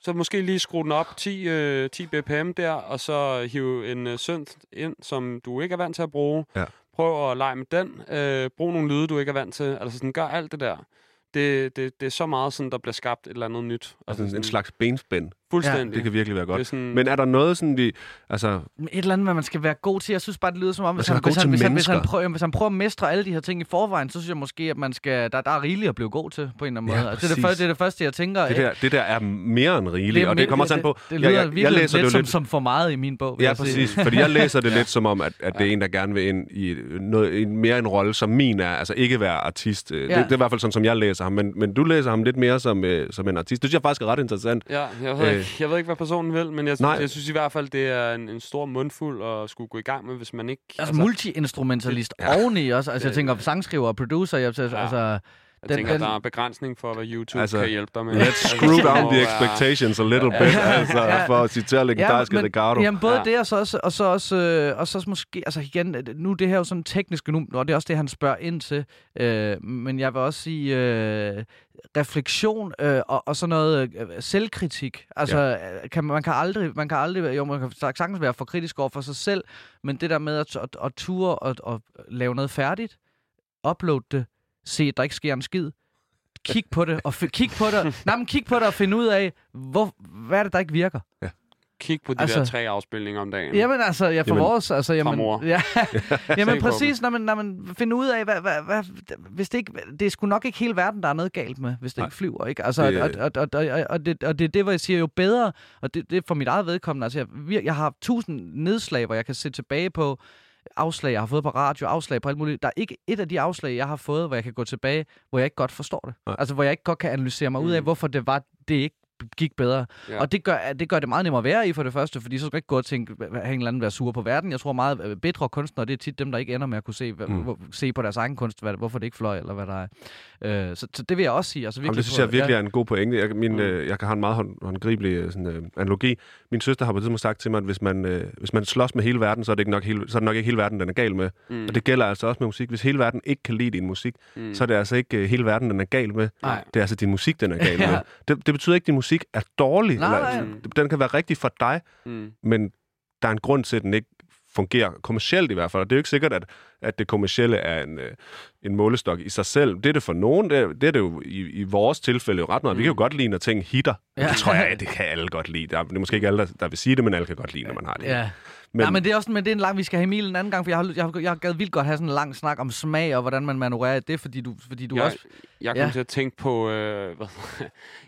Så måske lige skrue den op ti, øh, ti B P M der, og så hive en øh, synth ind, som du ikke er vant til at bruge. Ja. Prøv at lege med den. Øh, brug nogle lyde, du ikke er vant til. Altså sådan, gør alt det der. Det, det, det er så meget sådan, der bliver skabt et eller andet nyt. Altså, altså sådan, en slags benspænd. Fuldstændig. Ja. Det kan virkelig være godt. Er sådan, men er der noget sådan, vi... Altså... Et eller andet, hvad man skal være god til. Jeg synes bare, det lyder som om, hvis han, hvis, han, hvis, han, hvis, han prøver, hvis han prøver at mestre alle de her ting i forvejen, så synes jeg måske, at man skal, der, der er rigeligt at blive god til, på en eller anden måde. Ja, altså, det, er det, det er det første, jeg tænker. Det der, det der er mere end rigeligt, og det kommer sådan på... Det, det lyder jeg, jeg, jeg lidt, det lidt som, som for meget i min bog. Ja, præcis. Fordi jeg læser det lidt som om, at, at det er en, der gerne vil ind i noget, en, mere en rolle, som min er. Altså ikke være artist. Ja. Det, det er i hvert fald sådan, som jeg læser ham. Men, men du læser ham lidt mere som, øh, som en artist. Det synes jeg faktisk er ret interessant. Ja, jeg ved ikke. Jeg ved ikke, hvad personen vil, men jeg, jeg synes i hvert fald, det er en, en stor mundfuld at skulle gå i gang med, hvis man ikke... Altså, altså multi-instrumentalist ja. oveni også. Altså, jeg tænker sangskriver og producer. Jeg, altså, ja. altså, jeg den, tænker, den, der er begrænsning for, hvad YouTube altså, kan hjælpe dig med. Let's screw down the expectations a little bit, altså, ja. for at citere legendariske ja, Ricardo. Jamen, både ja. det og så også, og så også, øh, og så også måske... Altså, igen, nu det her jo sådan teknisk, nu, og det er også det, han spørger ind til. Øh, men jeg vil også sige... Øh, refleksion øh, og, og sådan noget øh, selvkritik. Altså, ja. kan, man kan aldrig, man kan aldrig, jo, man kan sagtens være for kritisk over for sig selv, men det der med at, at, at ture og at, at lave noget færdigt, uploade det, se, at der ikke sker en skid, kig på det, og f- kig på det, nej, men kig på det og finde ud af, hvor, hvad er det, der ikke virker? Ja. Kig på de altså, der tre afspilninger om dagen. Jamen altså, jeg for vores... Altså, jamen, fra mor. Ja, jamen præcis, når man, når man finder ud af, hvad, hvad, hvad, hvis det ikke... Det er sgu nok ikke hele verden, der er noget galt med, hvis det Nej. ikke flyver, ikke? Altså, det, og, og, og, og, og, det, og det er det, hvor jeg siger jo bedre, og det, det er for mit eget vedkommende. Altså, jeg, jeg har tusind nedslag, hvor jeg kan se tilbage på afslag, jeg har fået på radio, afslag på alt muligt. Der er ikke et af de afslag, jeg har fået, hvor jeg kan gå tilbage, hvor jeg ikke godt forstår det. Nej. Altså, hvor jeg ikke godt kan analysere mig mm. ud af, hvorfor det var det ikke gik bedre. Ja. Og det gør, det gør det meget nemmere at være i for det første, fordi så skal jeg ikke gå og tænke, at en eller anden være sur på verden. Jeg tror meget bedre kunstnere, det er tit dem, der ikke ender med at kunne se, mm. se på deres egen kunst, hvad, hvorfor det ikke fløj, eller hvad der er. Øh, så, så det vil jeg også sige. Altså, virkelig, Jamen, det synes jeg, jeg virkelig er en god pointe. Jeg, min, mm. øh, jeg kan have en meget hånd, håndgribelig sådan, øh, analogi. Min søster har på tidspunkt sagt til mig, at hvis man, øh, hvis man slås med hele verden, så er det, ikke nok, hele, så er det nok ikke hele verden, den er gal med. Mm. Og det gælder altså også med musik. Hvis hele verden ikke kan lide din musik, mm. så er det altså ikke øh, hele verden, den er gal med. Nej. Det er altså din musik, den er gal ja. med. Det, det betyder ikke, din musik er dårlig. Nej, eller, nej. Den kan være rigtig for dig, mm. men der er en grund til, at den ikke fungerer kommercielt i hvert fald. Og det er jo ikke sikkert, at, at det kommercielle er en, en målestok i sig selv. Det er det for nogen. Det er det, er det jo i, i vores tilfælde jo ret meget. Mm. Vi kan jo godt lide, når ting hitter. Ja. Det tror jeg, det kan alle godt lide. Det er, det er måske ikke alle, der, der vil sige det, men alle kan godt lide, når man har det. Ja. Men, Nej, men det er også men det er en lang... Vi skal have Emil en anden gang, for jeg har, jeg har, jeg har gad vildt godt have sådan en lang snak om smag, og hvordan man manøvrerer det, fordi du, fordi du jeg, også... Jeg kom ja. til at tænke på... Øh,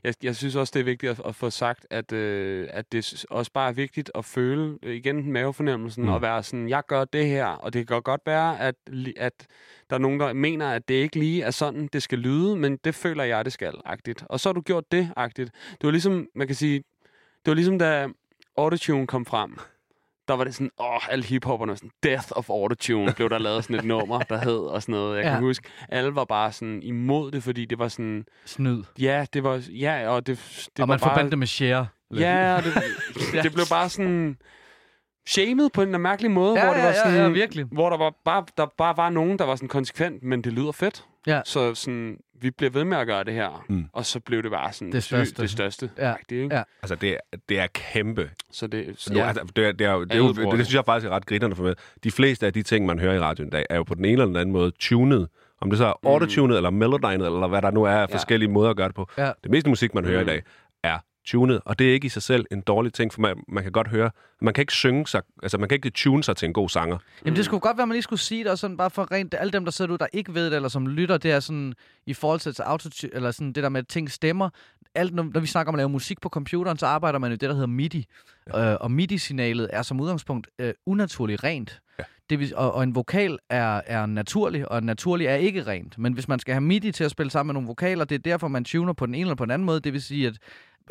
jeg, jeg synes også, det er vigtigt at, at få sagt, at, øh, at det også bare er vigtigt at føle igen mavefornemmelsen, mm. og være sådan, jeg gør det her, og det kan godt være, at, at der er nogen, der mener, at det ikke lige er sådan, det skal lyde, men det føler jeg, det skal-agtigt. Og så har du gjort det-agtigt. Det var ligesom, man kan sige... Det var ligesom, da autotune kom frem. Der var det sådan, åh, oh, alle hiphopperne sådan, Death of Autotune, blev der lavet sådan et nummer, der hed, og sådan noget. Jeg kan ja. huske, alle var bare sådan imod det, fordi det var sådan... Snyd. Ja, det var... Ja, og det, det og var man bare, forbandt det med share. Ja, det, det blev bare sådan... shamed på en mærkelig måde, ja, hvor det ja, var sådan, ja, ja, virkelig. Hvor der var bare der bare var nogen, der var sådan konsekvent, men det lyder fedt. Ja. Så sådan, vi bliver ved med at gøre det her, mm. og så blev det bare sådan det største, syg, det største. Ja. Rigtig, ikke? Ja. Altså det er, det er kæmpe. Så det, så ja. altså, det, er, det, er, det, er jo, det, det synes jeg faktisk er ret grinerne for mig. De fleste af de ting, man hører i radioen i dag, er jo på den ene eller den anden måde tunet. Om det så er autotunet, mm. eller melodynet, eller hvad der nu er af ja. forskellige måder at gøre det på. Ja. Det meste musik, man hører mm. i dag, er tunet, og det er ikke i sig selv en dårlig ting, for man, man kan godt høre, man kan ikke synge sig, altså man kan ikke tune sig til en god sanger. Jamen det skulle godt være, man lige skulle sige det, og sådan bare for rent, alle dem, der sidder ud, der ikke ved det, eller som lytter, det er sådan, i forhold til autotune, eller sådan det der med, at ting stemmer, alt, når vi snakker om at lave musik på computeren, så arbejder man jo det, der hedder MIDI, ja. øh, og MIDI-signalet er som udgangspunkt øh, unaturligt rent. Ja. Det, og, og en vokal er, er naturlig, og en naturlig er ikke rent. Men hvis man skal have MIDI til at spille sammen med nogle vokaler, det er derfor, man tuner på den ene eller på den anden måde. Det vil sige, at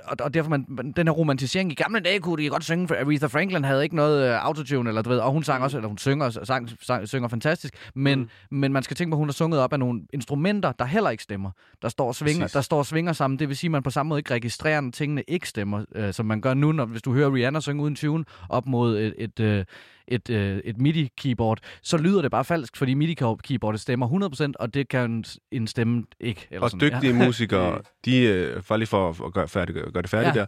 og, og derfor man, den her romantisering i gamle dage kunne de godt synge, for Aretha Franklin havde ikke noget øh, autotune, eller du ved, og hun sang også, eller hun synger, sang, sang, synger fantastisk, men, mm. men man skal tænke på, at hun har sunget op af nogle instrumenter, der heller ikke stemmer. Der står og svinger, der står og svinger sammen, det vil sige, at man på samme måde ikke registrerer, når tingene ikke stemmer, øh, som man gør nu, når, hvis du hører Rihanna synge uden tune op mod et... et øh, et, øh, et MIDI-keyboard, så lyder det bare falsk, fordi MIDI-keyboardet stemmer hundrede procent, og det kan en stemme ikke. Eller og sådan. Dygtige ja. musikere, de, øh, for lige for at gøre, færdig, gøre det færdigt ja. der,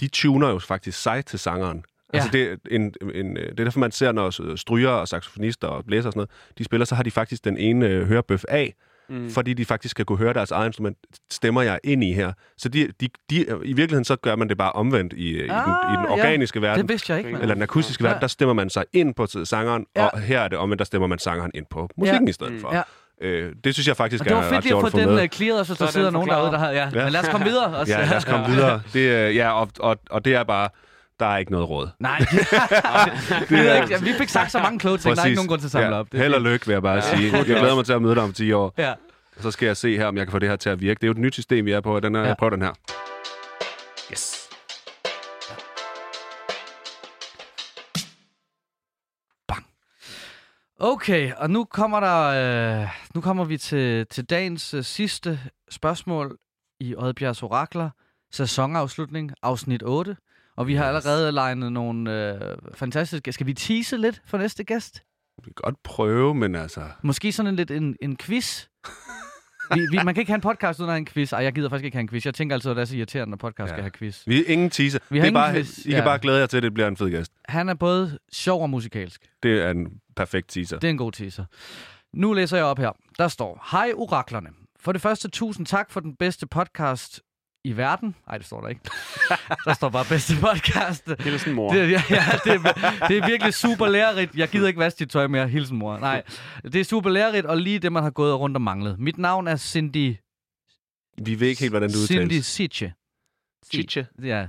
de tuner jo faktisk sig til sangeren. Ja. Altså det, en, en, det er derfor, man ser, når stryger og saxofonister og blæser og sådan noget, de spiller, så har de faktisk den ene øh, hørebøf af, mm. fordi de faktisk kan kunne høre deres eget instrument, stemmer jeg ind i her. Så de, de, de, i virkeligheden så gør man det bare omvendt i, ah, i, den, i den organiske ja. verden. Det vidste jeg ikke, man. Eller den akustiske ja. verden, der stemmer man sig ind på sangeren, ja. og her er det omvendt, der stemmer man sangeren ind på musikken ja. i stedet for. Ja. Øh, det synes jeg faktisk er ret sjovt at få med. Det var fedt lige at få den clearet, så, så der sidder nogen derude, der har... Ja. Ja. Men lad os komme videre. Også. Ja, lad os komme videre. Det, ja, og, og, og det er bare... Der er ikke noget råd. Nej. Ja, vi fik sagt så mange kloge ting, der er ikke nogen grund til at samle ja. op. Det held og lykke, vil jeg bare ja. sige. Jeg glæder mig til at møde dig om ti år. Ja. Og så skal jeg se her, om jeg kan få det her til at virke. Det er jo et nyt system, vi er på. Den her, ja. Jeg prøver den her. Yes. Ja. Bang. Okay, og nu kommer der... Øh, nu kommer vi til, til dagens øh, sidste spørgsmål i Oddbjergs Orakler. Sæsonafslutning, afsnit otte. Og vi har allerede legnet nogle øh, fantastiske... Skal vi tease lidt for næste gæst? Vi kan godt prøve, men altså... Måske sådan en lidt en, en quiz. Vi, vi, man kan ikke have en podcast uden at have en quiz. Ej, jeg gider faktisk ikke have en quiz. Jeg tænker altid, at det er så irriterende, når podcast ja. skal have quiz. Vi er ingen teaser. Vi det er bare, quiz. I ja. kan bare glæde jer til, at det bliver en fed gæst. Han er både sjov og musikalsk. Det er en perfekt teaser. Det er en god teaser. Nu læser jeg op her. Der står, hej oraklerne. For det første, tusind tak for den bedste podcast... i verden. Nej, det står der ikke. Der står bare bedste podcast. Hilsen mor. Det, ja, ja, det, er, det er virkelig super lærerigt. Jeg gider ikke vaske dit tøj mere. Hilsen mor. Nej, det er super lærerigt, og lige det, man har gået rundt og manglet. Mit navn er Cindy... Vi ved ikke helt, hvordan du udtales. Cindy Cicche. Cicche? Ja.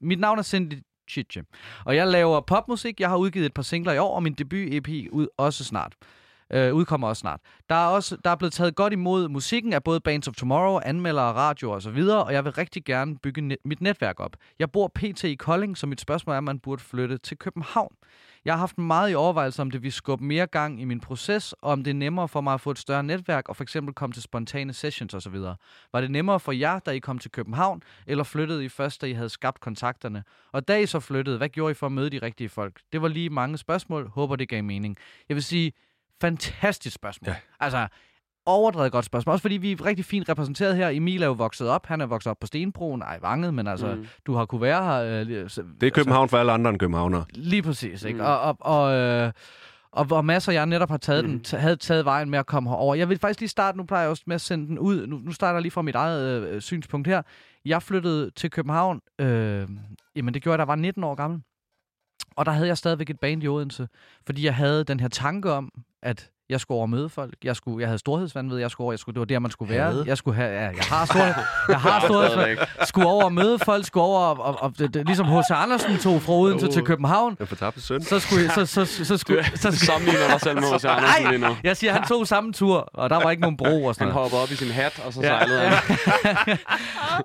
Mit navn er Cindy Cicche. Og jeg laver popmusik. Jeg har udgivet et par singler i år, og min debut-E P ud også snart. Øh, udkommer også snart. Der er, også, der er blevet taget godt imod musikken af både Bands of Tomorrow, anmeldere, radio og så videre, og jeg vil rigtig gerne bygge net, mit netværk op. Jeg bor pt. i Kolding, så mit spørgsmål er, om man burde flytte til København. Jeg har haft meget i overvejelse, om det vil skubbe mere gang i min proces, og om det er nemmere for mig at få et større netværk, og for eksempel komme til spontane sessions og så videre. Var det nemmere for jer, da I kom til København, eller flyttede I først, da I havde skabt kontakterne? Og da I så flyttede, hvad gjorde I for at møde de rigtige folk? Det var lige mange spørgsmål. Håber, det gav mening. Jeg vil sige... Fantastisk spørgsmål. Ja. Altså, overdrevet godt spørgsmål. Også fordi vi er rigtig fint repræsenteret her. Emil er jo vokset op. Han er vokset op på Stenbroen. Ej, Vanget, men altså, mm. du har kunne være her. Øh, det er København altså, for alle andre end københavnere. Lige præcis, ikke? Mm. Og, og, og, øh, og, og Mads og jeg netop har taget, mm. den, t- havde taget vejen med at komme herover. Jeg vil faktisk lige starte, nu plejer jeg også med at sende den ud. Nu, nu starter jeg lige fra mit eget øh, synspunkt her. Jeg flyttede til København. Øh, jamen, det gjorde jeg, da jeg var nitten år gammel. Og der havde jeg stadigvæk et band i Odense, fordi jeg havde den her tanke om, at jeg skulle over møde folk. Jeg skulle, jeg havde storhedsvanvid. Jeg skulle over, jeg skulle, det var der man skulle være. Jeg skulle have, ja, jeg har storhed, jeg har storhedsvanvid. Skulle over møde folk, skulle over og, og, og det, det, ligesom H C Andersen tog fra Odense til København. Jeg fortabte søn. Så skulle, så så så, så skulle, så sammenligner dig selv med H C Andersen lige nu. Jeg siger, han tog samme tur, og der var ikke nogen bro og sådan. Han hoppede op i sin hat og så ja. sejlede han.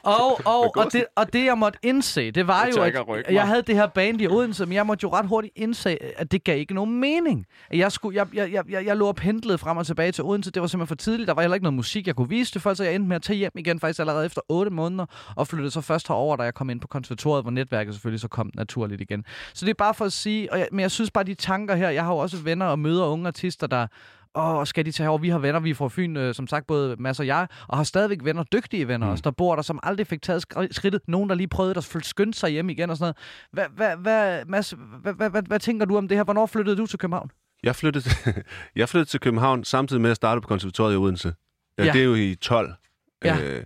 og og og det og det jeg måtte indse, det var jeg jo at jeg mig. havde det her band i Odense, men jeg måtte jo ret hurtigt indse, at det gav ikke nogen mening. Jeg skulle, jeg jeg jeg, jeg, jeg lå og pendlede frem og tilbage til Odense. Det var simpelthen for tidligt. Der var heller ikke noget musik, jeg kunne vise til folk, så jeg endte med at tage hjem igen faktisk allerede efter otte måneder, og flyttede så først herover, da jeg kom ind på konservatoriet, hvor netværket selvfølgelig så kom naturligt igen. Så det er bare for at sige, og jeg, men jeg synes bare, de tanker her, jeg har jo også venner og møder unge artister, der... og oh, skal de tage over? Vi har venner, vi er fra Fyn, øh, som sagt, både Mads og jeg, og har stadigvæk venner, dygtige venner mm. også, der bor der, som aldrig fik taget skridtet. Nogen, der lige prøvede at skynde sig hjem igen og sådan noget. Hvad, hvad, hvad, Mads, hvad, hvad, hvad, hvad tænker du om det her? Hvornår flyttede du til København? Jeg flyttede, jeg flyttede til København samtidig med at starte på konservatoriet i Odense. Ja, ja. Det er jo i tolv. Ja. Øh,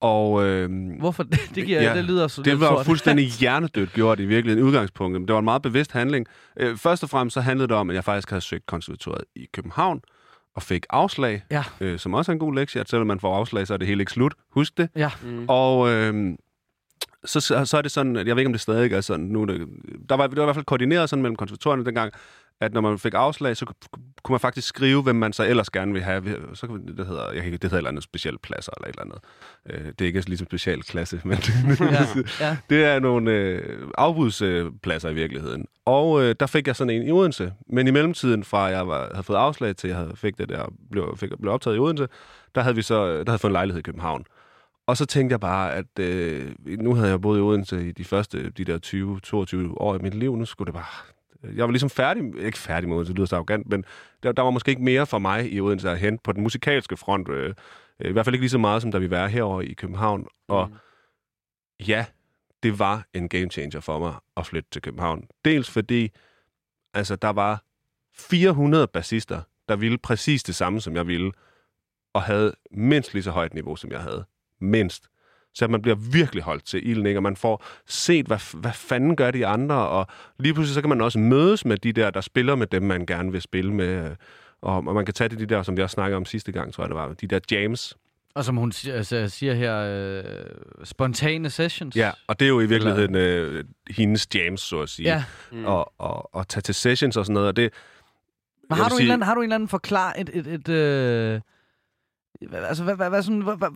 og, øh, Hvorfor? Det, det, giver, ja, det lyder så det var fuldstændig hjernedødt gjort i virkeligheden, udgangspunktet. Men det var en meget bevidst handling. Øh, først og fremmest så handlede det om, at jeg faktisk havde søgt konservatoriet i København og fik afslag, ja. øh, som også er en god lektie, at selvom man får afslag, så er det helt ikke slut. Husk det. Ja. Mm. Og øh, så, så er det sådan, jeg ved ikke, om det stadig er sådan nu. Det, der var, det var i hvert fald koordineret sådan mellem konservatorierne dengang, at når man fik afslag, så kunne man faktisk skrive, hvem man så ellers gerne vil have. Så kunne, det hedder, jeg kan det hedder et eller andet specielt pladser eller et eller andet. Det er ikke ligesom speciel klasse, men ja, ja. Det er nogle øh, afbudspladser i virkeligheden. Og øh, der fik jeg sådan en i Odense. Men i mellemtiden fra jeg var, havde fået afslag til jeg fik det der blev, fik, blev optaget i Odense, der havde vi så der havde fået en lejlighed i København. Og så tænkte jeg bare, at øh, nu havde jeg boet i Odense i de første de der tyve til toogtyve år i mit liv. Nu skulle det bare Jeg var ligesom færdig, ikke færdig med Odense, det lyder så arrogant, men der, der var måske ikke mere for mig i Odense at hente på den musikalske front. Øh, I hvert fald ikke lige så meget, som der vi var herovre i København. Og mm. ja, det var en game changer for mig at flytte til København. Dels fordi, altså der var fire hundrede bassister, der ville præcis det samme, som jeg ville, og havde mindst lige så højt niveau, som jeg havde. Mindst. Så man bliver virkelig holdt til ilden, ikke? Og man får set, hvad, hvad fanden gør de andre, og lige pludselig så kan man også mødes med de der, der spiller med dem, man gerne vil spille med, og man kan tage det de der, som vi også snakkede om sidste gang, tror jeg det var, de der jams. Og som hun altså, siger her, øh, spontane sessions. Ja, og det er jo i virkeligheden øh, hendes jams, så at sige, ja. mm. og, og, og tage til sessions og sådan noget, og det... Men har du, sige... en anden, har du en eller anden forklar et... et, et øh... Altså, hvad, hvad, hvad, sådan, hvad, hvad,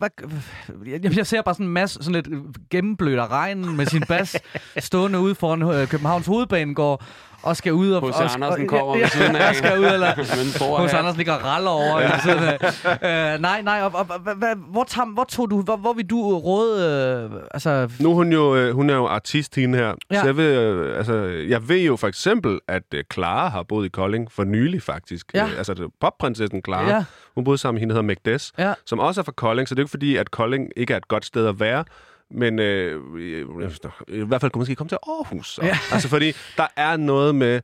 hvad, jeg ser bare sådan en masse sådan lidt gennemblødt af regnen med sin bas stående ude foran Københavns Hovedbanegård og skal ud og H C Andersen kommer ved siden af. Skal ud eller H C Andersen ligger og raller over ved siden af. Nej, nej. Hvor hvor tog du hvor vil du råde? Altså nu hun jo hun er jo artist hende her. Så jeg ved altså jeg ved jo for eksempel at Clara har boet i Kolding for nylig faktisk. Altså popprinsessen Clara. Hun boede sammen med hende der hedder Mads, som også er fra Kolding, så det er jo ikke fordi at Kolding ikke er et godt sted at være. Men øh, i hvert fald kunne man måske komme til Aarhus. Ja. Altså, fordi der er noget med...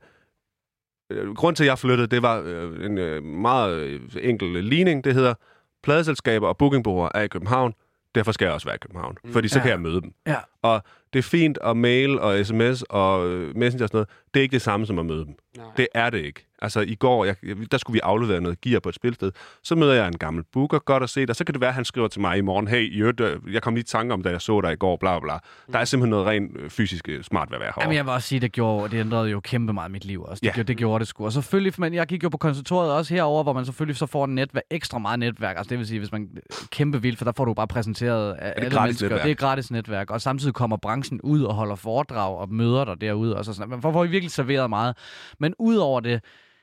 Grunden til, at jeg flyttede, det var en meget enkel ligning. Det hedder, pladeselskaber og bookingbureauer er i København. Derfor skal jeg også være i København. Mm. Fordi så ja. kan jeg møde dem. Ja. Og det er fint at mail og sms og messenger og sådan noget. Det er ikke det samme som at møde dem. Nej. Det er det ikke. Altså i går, jeg, der skulle vi aflevere noget gear på et spilsted. Så møder jeg en gammel booker, godt at se dig. Så kan det være, at han skriver til mig i morgen, hey, jød, jeg kom lige i tanke om, da jeg så dig i går, bla bla. Der er simpelthen noget rent fysisk smart ved at være herovre. Jamen jeg vil også sige, det gjorde, det ændrede jo kæmpe meget mit liv også. Det, ja. gjorde, det gjorde det sgu. Og selvfølgelig, men jeg gik jo på konservatoriet også herover, hvor man selvfølgelig så får en netværk, ekstra meget netværk. Altså det vil sige, hvis man kæmpe vildt, for der får du bare præsenteret af alle mennesker. Netværk. Det er gratis netværk. Og samtidig kommer branchen ud og holder foredrag og møder dig derude. Og så sådan. Man får virkelig serveret meget. Men udover det,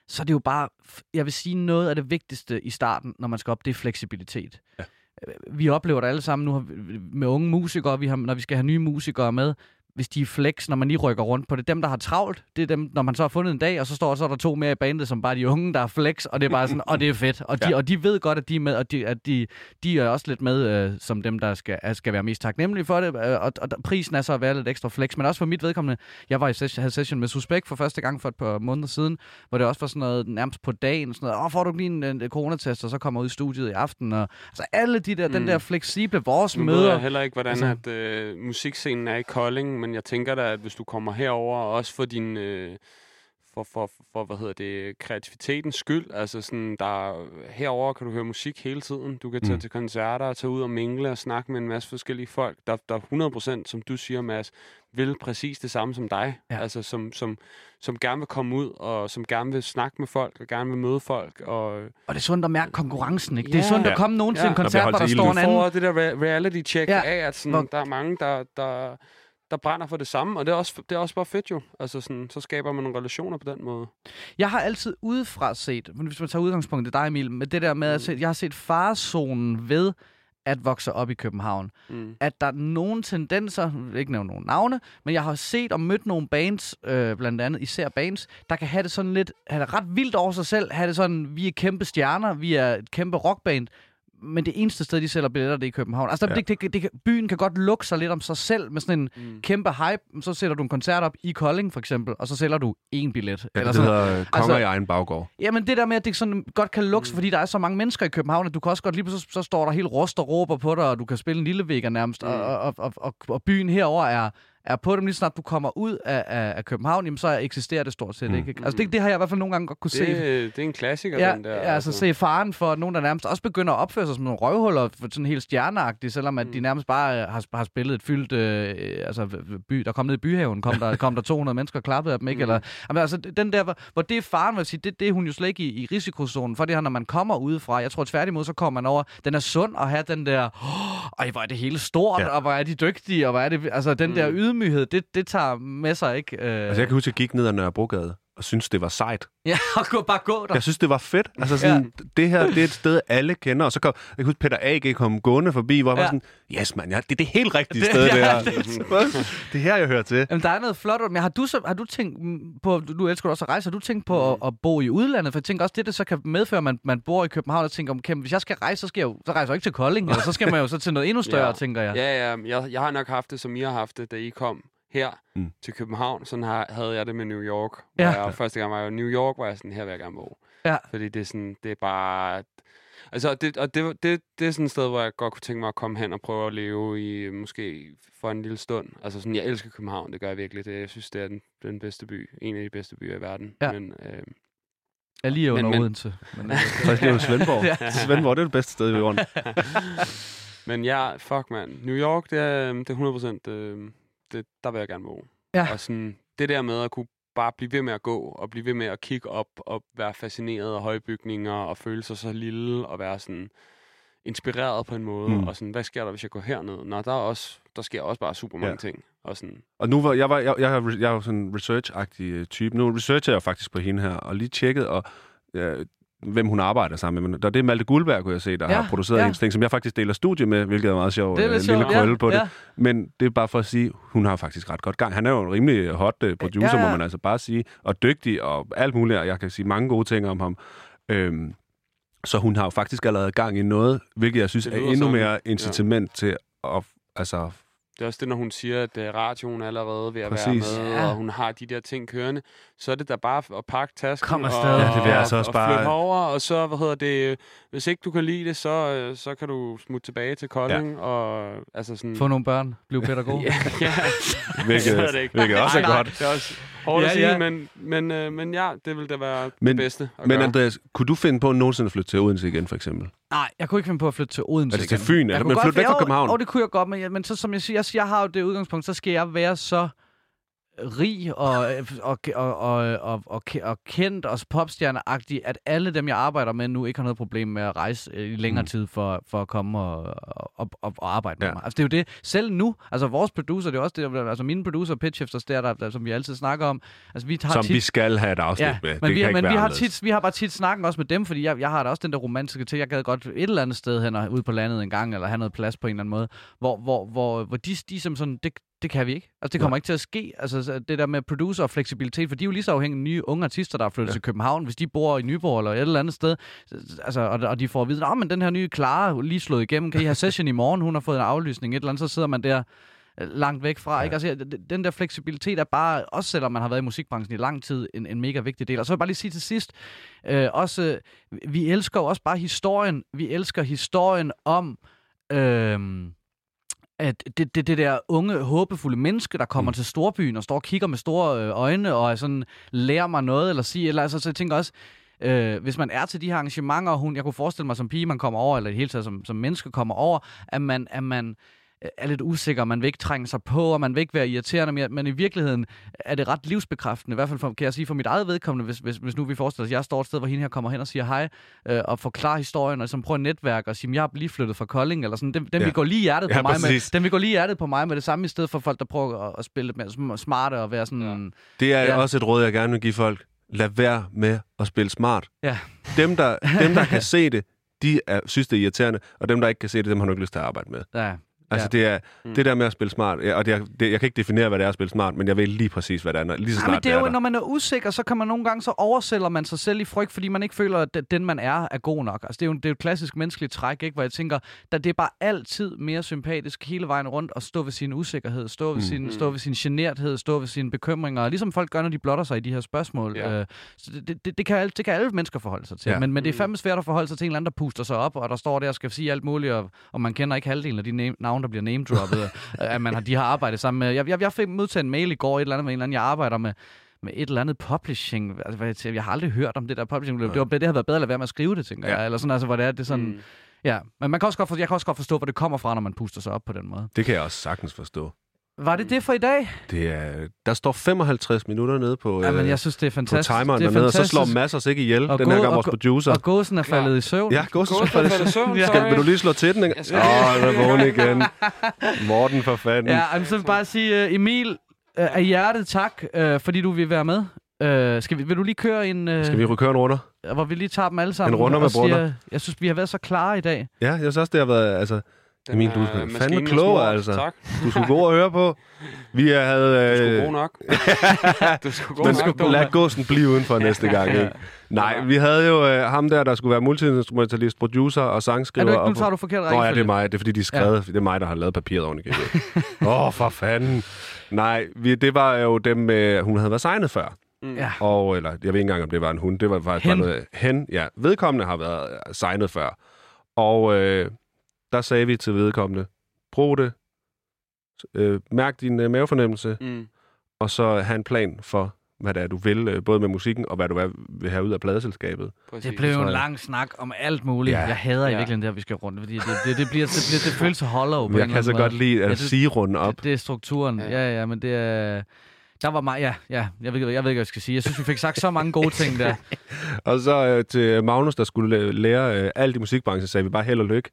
så er det jo bare, jeg vil sige, noget af det vigtigste i starten, når man skal op, det er fleksibilitet. Ja. Vi oplever det alle sammen nu med unge musikere, vi har, når vi skal have nye musikere med, hvis de er flex, når man lige rykker rundt på det. Dem, der har travlt, det er dem, når man så har fundet en dag, og så står så er der to mere i bandet, som bare de unge, der er flex, og det er bare sådan, og det er fedt. Og de, ja. og de ved godt, at de er med, og de, at de, de er også lidt med, øh, som dem, der skal, skal være mest taknemmelige for det. Øh, og, og prisen er så at være lidt ekstra flex, men også for mit vedkommende. Jeg var i session, havde session med Suspekt for første gang for et par måneder siden, hvor det også var sådan noget nærmest på dagen, sådan noget, åh, får du lige en, en coronatest, og så kommer ud i studiet i aften. Og, altså alle de der, mm. den der fleksible vores nu møder. Nu ved jeg heller ikke, hvordan altså, at, øh, musikscenen er i Kolding, men jeg tænker da, at hvis du kommer herover og også for din øh, for, for, for hvad hedder det kreativitetens skyld, altså sådan der herover kan du høre musik hele tiden, du kan tage mm. til koncerter og tage ud og mingle og snakke med en masse forskellige folk, der der hundrede procent som du siger, Mads, vil præcis det samme som dig, ja. altså som som som gerne vil komme ud og som gerne vil snakke med folk og gerne vil møde folk og og det er sundt at mærke konkurrencen, ikke? Yeah. Det er sundt at komme nogen yeah. til en koncert, hvor der står en anden. Det der reality check ja. af, at sådan, hvor... der er mange der der der brænder for det samme, og det er også, det er også bare fedt jo. Altså sådan, så skaber man nogle relationer på den måde. Jeg har altid udefra set, hvis man tager udgangspunkt i dig, Emil, med det der med, at mm. jeg har set farezonen ved at vokse op i København. Mm. At der er nogle tendenser, ikke nævne nogle navne, men jeg har set og mødt nogle bands, øh, blandt andet især bands, der kan have det sådan lidt, have det ret vildt over sig selv, have det sådan, vi er kæmpe stjerner, vi er et kæmpe rockband, men det eneste sted, de sælger billetter, det er i København. Altså, der, ja. det, det, det, byen kan godt lukke sig lidt om sig selv med sådan en mm. kæmpe hype. Så sætter du en koncert op i Kolding, for eksempel, og så sælger du én billet. Ja, eller det sådan. Hedder altså, konger i egen baggård. Jamen, det der med, at det sådan godt kan lukke sig, mm. fordi der er så mange mennesker i København, at du kan også godt lige pludselig, så står der helt rust og råber på dig, og du kan spille en Lille Vegas nærmest, mm. og, og, og, og, og byen herover er... er på dem lige snart du kommer ud af, af, af København, jamen, så eksisterer det stort set mm. ikke. Altså det, det har jeg i hvert fald nogle gange godt kunne det, se. Det er en klassiker, ja, den der. Ja, altså se faren for nogen, der nærmest også begynder at opføre sig som nogle røvhuller, sådan helt stjerneagtigt, selvom at mm. de nærmest bare har, har spillet et fyldt... Øh, altså by, der kom ned i byhaven, kom der, kom der to hundrede mennesker og klappede af dem, ikke? Mm. Eller, altså den der, hvor det er faren, vil sige, det, det er hun jo slet ikke i, i risikozonen, for det her, når man kommer udefra. Jeg tror tværtimod, så kommer man over, den er sund at have den der, åh, oh, hvor er det hele stort, ja. Og hvor er de dygtige, og hvor er det... Altså den mm. der ydmyg Det, det tager med sig, ikke? Øh... Altså, jeg kan huske, at jeg gik ned ad Nørrebrogade og synes det var sejt. Ja, og bare gå der. Jeg synes, det var fedt. Altså, sådan, ja. Det her, det er et sted, alle kender. Og så kom, jeg kan huske, Peter A G kom gående forbi, hvor jeg ja. var sådan, yes, man, ja, det er det helt rigtige det, sted, ja, det her. Det, det her, jeg hører til. Jamen, der er noget flot. Men har du, så, har du tænkt på, du elsker også at rejse, har du tænkt på mm. at, at bo i udlandet? For jeg tænker også, det, det så kan medføre, at man, man bor i København og tænker, okay, hvis jeg skal rejse, så, skal jeg jo, så rejser jeg ikke til Kolding, eller så skal man jo så til noget endnu større, ja. tænker jeg. Ja, ja, jeg, jeg har nok haft det, som I har haft det, da I kom her mm. til København. Sådan her havde jeg det med New York. Ja. Jeg, første gang var jeg i New York, var jeg sådan, her vil jeg gerne bo. Ja. Fordi det er sådan, det er bare... Altså, det, og det, det, det er sådan et sted, hvor jeg godt kunne tænke mig at komme hen og prøve at leve i, måske for en lille stund. Altså sådan, jeg elsker København, det gør jeg virkelig. Det, jeg synes, det er den, den bedste by. En af de bedste byer i verden. Ja. Men... Øh, jeg lige under men, Odense. Men, så er det Svendborg. Ja. Svendborg, det er det bedste sted i verden. Men ja, fuck mand. New York, det er, det er hundrede procent... Øh, Det, der vil jeg gerne bo. Ja. Og sådan, det der med at kunne bare blive ved med at gå, og blive ved med at kigge op, og være fascineret af høje bygninger, og føle sig så lille, og være sådan inspireret på en måde, mm. og sådan, hvad sker der, hvis jeg går herned? Nå, der, er også, der sker også bare super mange ja. ting. Og, sådan. Og nu var jeg, var, jeg, jeg, jeg, jeg er jo sådan en research-agtig type. Nu researcher jeg faktisk på hende her, og lige tjekket, og... Øh, hvem hun arbejder sammen med. Der det er Malte Guldberg, kunne jeg se, der ja, har produceret ja. en ting, som jeg faktisk deler studie med, hvilket er meget sjovt. Det er sjovt. En lille krølle ja, på ja. det. Men det er bare for at sige, hun har faktisk ret godt gang. Han er jo en rimelig hot producer, ja, ja. må man altså bare sige, og dygtig og alt muligt, og jeg kan sige mange gode ting om ham. Øhm, så hun har jo faktisk allerede gang i noget, hvilket jeg synes er endnu sådan. mere incitament ja. til at... Altså, det er også det, når hun siger, at radioen er allerede ved at Præcis. være med, ja. og hun har de der ting kørende. Så er det der bare at pakke tasken og, ja, det vil altså og, også og bare... flytte over. Og så, hvad hedder det, hvis ikke du kan lide det, så, så kan du smutte tilbage til Kolding. Ja. Og, altså sådan... Få nogle børn, blive pædagog. ja, ja. Hvilket, det det hvilket også er nej, godt. Nej, det er også hårdt ja, at sige, ja. men, men, øh, men ja, det vil da være men, det bedste at Men gøre. Andreas, kunne du finde på nogensinde at flytte til Odense igen, for eksempel? Nej, jeg kunne ikke finde på at flytte til Odense. Altså til Fyn, eller? Men flytte væk fra København? Åh, det kunne jeg godt, men, men så, som jeg siger, jeg har jo det udgangspunkt, så skal jeg være så rig og, og, og, og, og, og kendt og popstjerneagtig, at alle dem, jeg arbejder med nu, ikke har noget problem med at rejse i længere tid for, for at komme og, og, og, og arbejde med ja. mig. Altså det er jo det. Selv nu, altså vores producer, det er også det, altså mine producer, pitchhifters, der, der, som vi altid snakker om. Altså, vi har som tit, vi skal have et afsnit ja, med. Men, det vi, kan men ikke vi, har tit, vi har bare tit snakken også med dem, fordi jeg, jeg har da også den der romantiske til, jeg gad godt et eller andet sted hen og ud på landet en gang, eller have noget plads på en eller anden måde, hvor, hvor, hvor, hvor de, de som sådan... Det, Det kan vi ikke. Altså, det kommer ja. ikke til at ske. Altså, det der med producer og fleksibilitet, for de er jo lige så afhængige af nye unge artister, der er flyttet ja. til København. Hvis de bor i Nyborg eller et eller andet sted, altså, og, og de får at vide, at den her nye Clara lige slået igennem, kan I have session i morgen? Hun har fået en aflysning, et eller andet, så sidder man der langt væk fra. Ja. Ikke? Altså, den der fleksibilitet er bare, også selvom man har været i musikbranchen i lang tid, en, en mega vigtig del. Og så vil jeg bare lige sige til sidst, øh, også, vi elsker jo også bare historien. Vi elsker historien om... Øh, at det, det, det der unge, håbefulde menneske, der kommer mm. til storbyen og står og kigger med store øjne og sådan, lærer mig noget eller siger, eller altså, så jeg tænker også, øh, hvis man er til de her arrangementer, og hun, jeg kunne forestille mig som pige, man kommer over, eller i det hele taget som, som menneske kommer over, at man, at man er lidt usikker, man vil ikke trænge sig på, og man vil ikke være irriterende mere, men i virkeligheden er det ret livsbekræftende, i hvert fald for, kan jeg sige for mit eget vedkommende, hvis, hvis, hvis nu vi forestiller os, at jeg står et sted, hvor hende her kommer hen og siger hej, øh, og forklarer historien, og som prøver at netværke og sige, jeg har lige flyttet fra Kolding, eller sådan, den, den ja. vil gå lige hjertet på ja, mig præcis. med, den vil gå lige hjertet på mig med det samme, i stedet for folk, der prøver at, at spille med smarte og være sådan... Ja. Det er ja. også et råd, jeg gerne vil give folk. Lad være med at spille smart. Ja. Dem, der, dem, der kan se det, de er, synes, det er irriterende, og dem, der ikke kan se det, dem har du ikke lyst til at arbejde med. Ja. Altså, ja. det er mm. det der med at spille smart, ja, og det er, det, jeg kan ikke definere, hvad det er at spille smart, men jeg ved lige præcis, hvad det er, når, lige så snart. Nej, men det er jo, det er når man er usikker, så kan man nogle gange, så oversælger man sig selv i frygt, fordi man ikke føler, at den, man er, er god nok. Altså, det er jo, det er jo et klassisk menneskeligt træk, ikke? Hvor jeg tænker, at det er bare altid mere sympatisk hele vejen rundt at stå ved sin usikkerhed, stå ved, mm. sin, stå ved sin generthed, stå ved sine bekymringer, ligesom folk gør, når de blotter sig i de her spørgsmål. Ja. Øh, så det, det, det, kan, det kan alle mennesker forholde sig til, ja. men, men det er fandme svært at forholde sig til en eller anden, der puster sig op, og der står der og skal sige alt muligt, og, og man kender ikke halvdelen af de navne, der bliver name-droppet, at man har, de har arbejdet sammen med. Jeg, jeg, jeg fik modtaget en mail i går, et eller andet med en eller anden, jeg arbejder med, med et eller andet publishing. Altså, jeg har aldrig hørt om det der publishing. Det, var, det havde været bedre at lade være med at skrive det, tænker ja. jeg. Eller sådan, altså, hvor det er, det er sådan... Mm. Ja, men man kan også godt forstå, jeg kan også godt forstå, hvor det kommer fra, når man puster sig op på den måde. Det kan jeg også sagtens forstå. Var det det for i dag? Det er, der står femoghalvtreds minutter nede på, ja, men jeg synes, det er fantastisk. På timeren det er dernede, fantastisk. Og så slår Mads os ikke ihjel, og den her gang vores producer. Og gåsen er faldet i søvn. Ja, gåsen er faldet i søvn. Skal, vil du lige slå til den? Åh, jeg er vågen igen. Morten for fanden. Ja, jeg vil bare sige, Emil, af hjertet tak, fordi du vil være med. Øh, skal vi, vil du lige køre en... Øh, skal vi køre en runder? Hvor vi lige tager dem alle sammen. En runder med brunder. Jeg synes, vi har været så klare i dag. Ja, jeg synes også, det har været... altså. Den Emil, du er fandme klogere, altså. Tak. Du skulle gå og høre på. Vi havde... Øh... Du skulle gå nok. du skulle gå nok. Skulle lad gåsen blive udenfor næste gang, ikke? Nej, vi havde jo øh, ham der, der skulle være multi-instrumentalist, producer og sangskriver. Er du ikke, nu tager du forkert rækkefølge? Nå ja, det er mig. Det er fordi, de skrev. Ja. Det er mig, der har lavet papiret oven igen. Åh, oh, for fanden. Nej, vi, det var jo dem, øh, hun havde været signet før. Mm. Ja. Og, eller, jeg ved ikke engang, om det var en hund. Det var faktisk hen. bare noget... Hen. Ja, vedkommende har været signet før. Og... Øh, der sagde vi til vedkommende, brug det, øh, mærk din øh, mavefornemmelse, mm. og så have en plan for, hvad det er, du vil, øh, både med musikken og hvad du er, vil have ud af pladeselskabet. Præcis. Det blev jo en lang snak om alt muligt. Ja. Jeg hader ja. i virkeligheden det her, vi skal runde, fordi det, det, det, bliver, det, bliver, det føles så hollow. Jeg kan så måde. godt lide at ja, det, sige runde op. Det, det er strukturen, ja. ja, ja, men det er... Der var mig, ja, ja. Jeg ved, jeg ved ikke, hvad jeg skal sige. Jeg synes, vi fik sagt så mange gode ting der. Og så øh, til Magnus, der skulle lære øh, alt i musikbranchen, sagde vi bare held og lykke.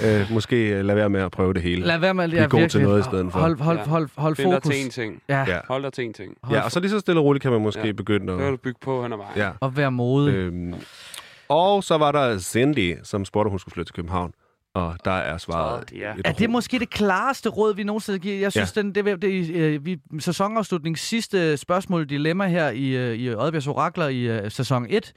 ja. øh, måske lad være med at prøve det hele. Lad være med at blive ja, god til noget i stedet for. Hold, hold, hold, hold fokus. Find dig til en ting. Ja. Ja. Hold dig til en ting. Ja, og så lige så stille og roligt kan man måske ja. begynde at... Det vil bygge på hen ad vejen. Ja. Og være modig. Øhm, og så var der Cindy, som spurgte, hun skulle flytte til København. Og der er svaret... Ja. Er det måske det klareste råd, vi nogensinde giver? Jeg synes, ja. den, det, det, vi sæsonafslutningens sidste spørgsmål dilemma her i, i Ødbjergs Orakler i uh, sæson et,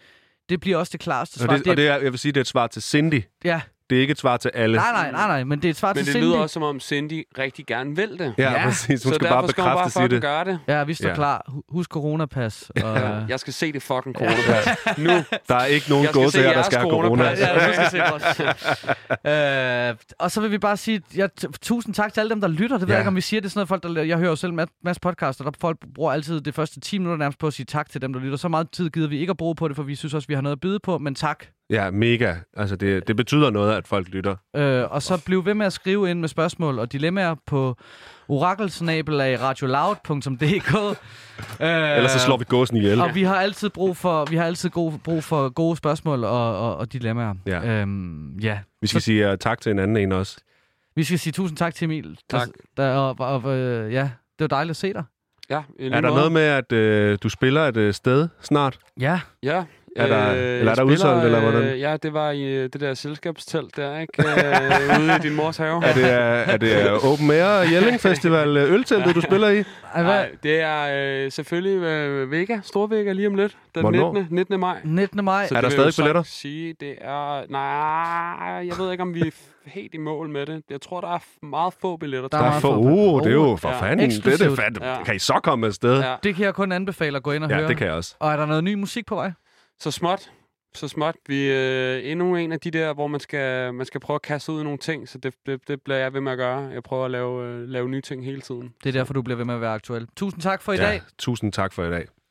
det bliver også det klareste svar. Og, det, og det er, jeg vil sige, det er et svar til Cindy. Ja. Det er ikke et svar til alle. Nej, nej, nej, nej, men det er et svar men til Cindy. Men det lyder også, som om Cindy rigtig gerne vil det. Ja, ja. Præcis. Hun så skal bare bekræfte sig det. Gøre det. Ja, vi står ja. klar. Husk coronapas. Og... Ja. Jeg skal se det fucking coronapas. nu. Der er ikke nogen gode til jer, der skal have coronapas. Ja, jeg skal se vores. øh, og så vil vi bare sige, ja, t- tusind tak til alle dem, der lytter. Det ved ja. jeg ikke, om vi siger det. Sådan noget, folk, der, jeg hører jo selv en masse podcaster, der folk bruger altid det første ti minutter nærmest på at sige tak til dem, der lytter. Så meget tid gider vi ikke at bruge på det, for vi synes også, vi har noget at byde på, men tak. Ja, mega. Altså, det, det betyder noget, at folk lytter. Øh, og så bliv ved med at skrive ind med spørgsmål og dilemmaer på orakel snabel-a radio loud punktum d k. øh, Ellers så slår vi gåsen ihjel. Og vi har altid brug for, vi har altid gode, brug for gode spørgsmål og, og, og dilemmaer. Ja. Øhm, ja. Vi skal så, sige uh, tak til en anden en også. Vi skal sige tusind tak til Emil. Tak. Der, og, og, og, ja, det var dejligt at se dig. Ja, er der måde. noget med, at øh, du spiller et øh, sted snart? Ja. Ja. Er der, øh, eller er der udsolgt, eller hvordan? Ja, det var i det der selskabstelt der, ikke? øh, ude i din mors have. Er det, er det Open Air Jelling Festival ølteltet, du spiller i? Nej, det er øh, selvfølgelig øh, Vega, Storvega lige om lidt. Den nittende. nittende maj. nittende maj. Så er der stadig billetter? Sige, det er... Nej, jeg ved ikke, om vi er helt i mål med det. Jeg tror, der er meget få billetter. Der, der er få. Uh, det er jo for ja. fanden. Det er fanden. Ja. Kan I så komme afsted? Ja. Det kan jeg kun anbefale at gå ind og ja, høre. Ja, det kan jeg også. Og er der noget ny musik på vej? Så småt, så småt. Vi er øh, endnu en af de der, hvor man skal, man skal prøve at kaste ud nogle ting, så det, det, det bliver jeg ved med at gøre. Jeg prøver at lave, øh, lave nye ting hele tiden. Det er derfor, du bliver ved med at være aktuel. Tusind tak for i ja, dag. tusind tak for i dag.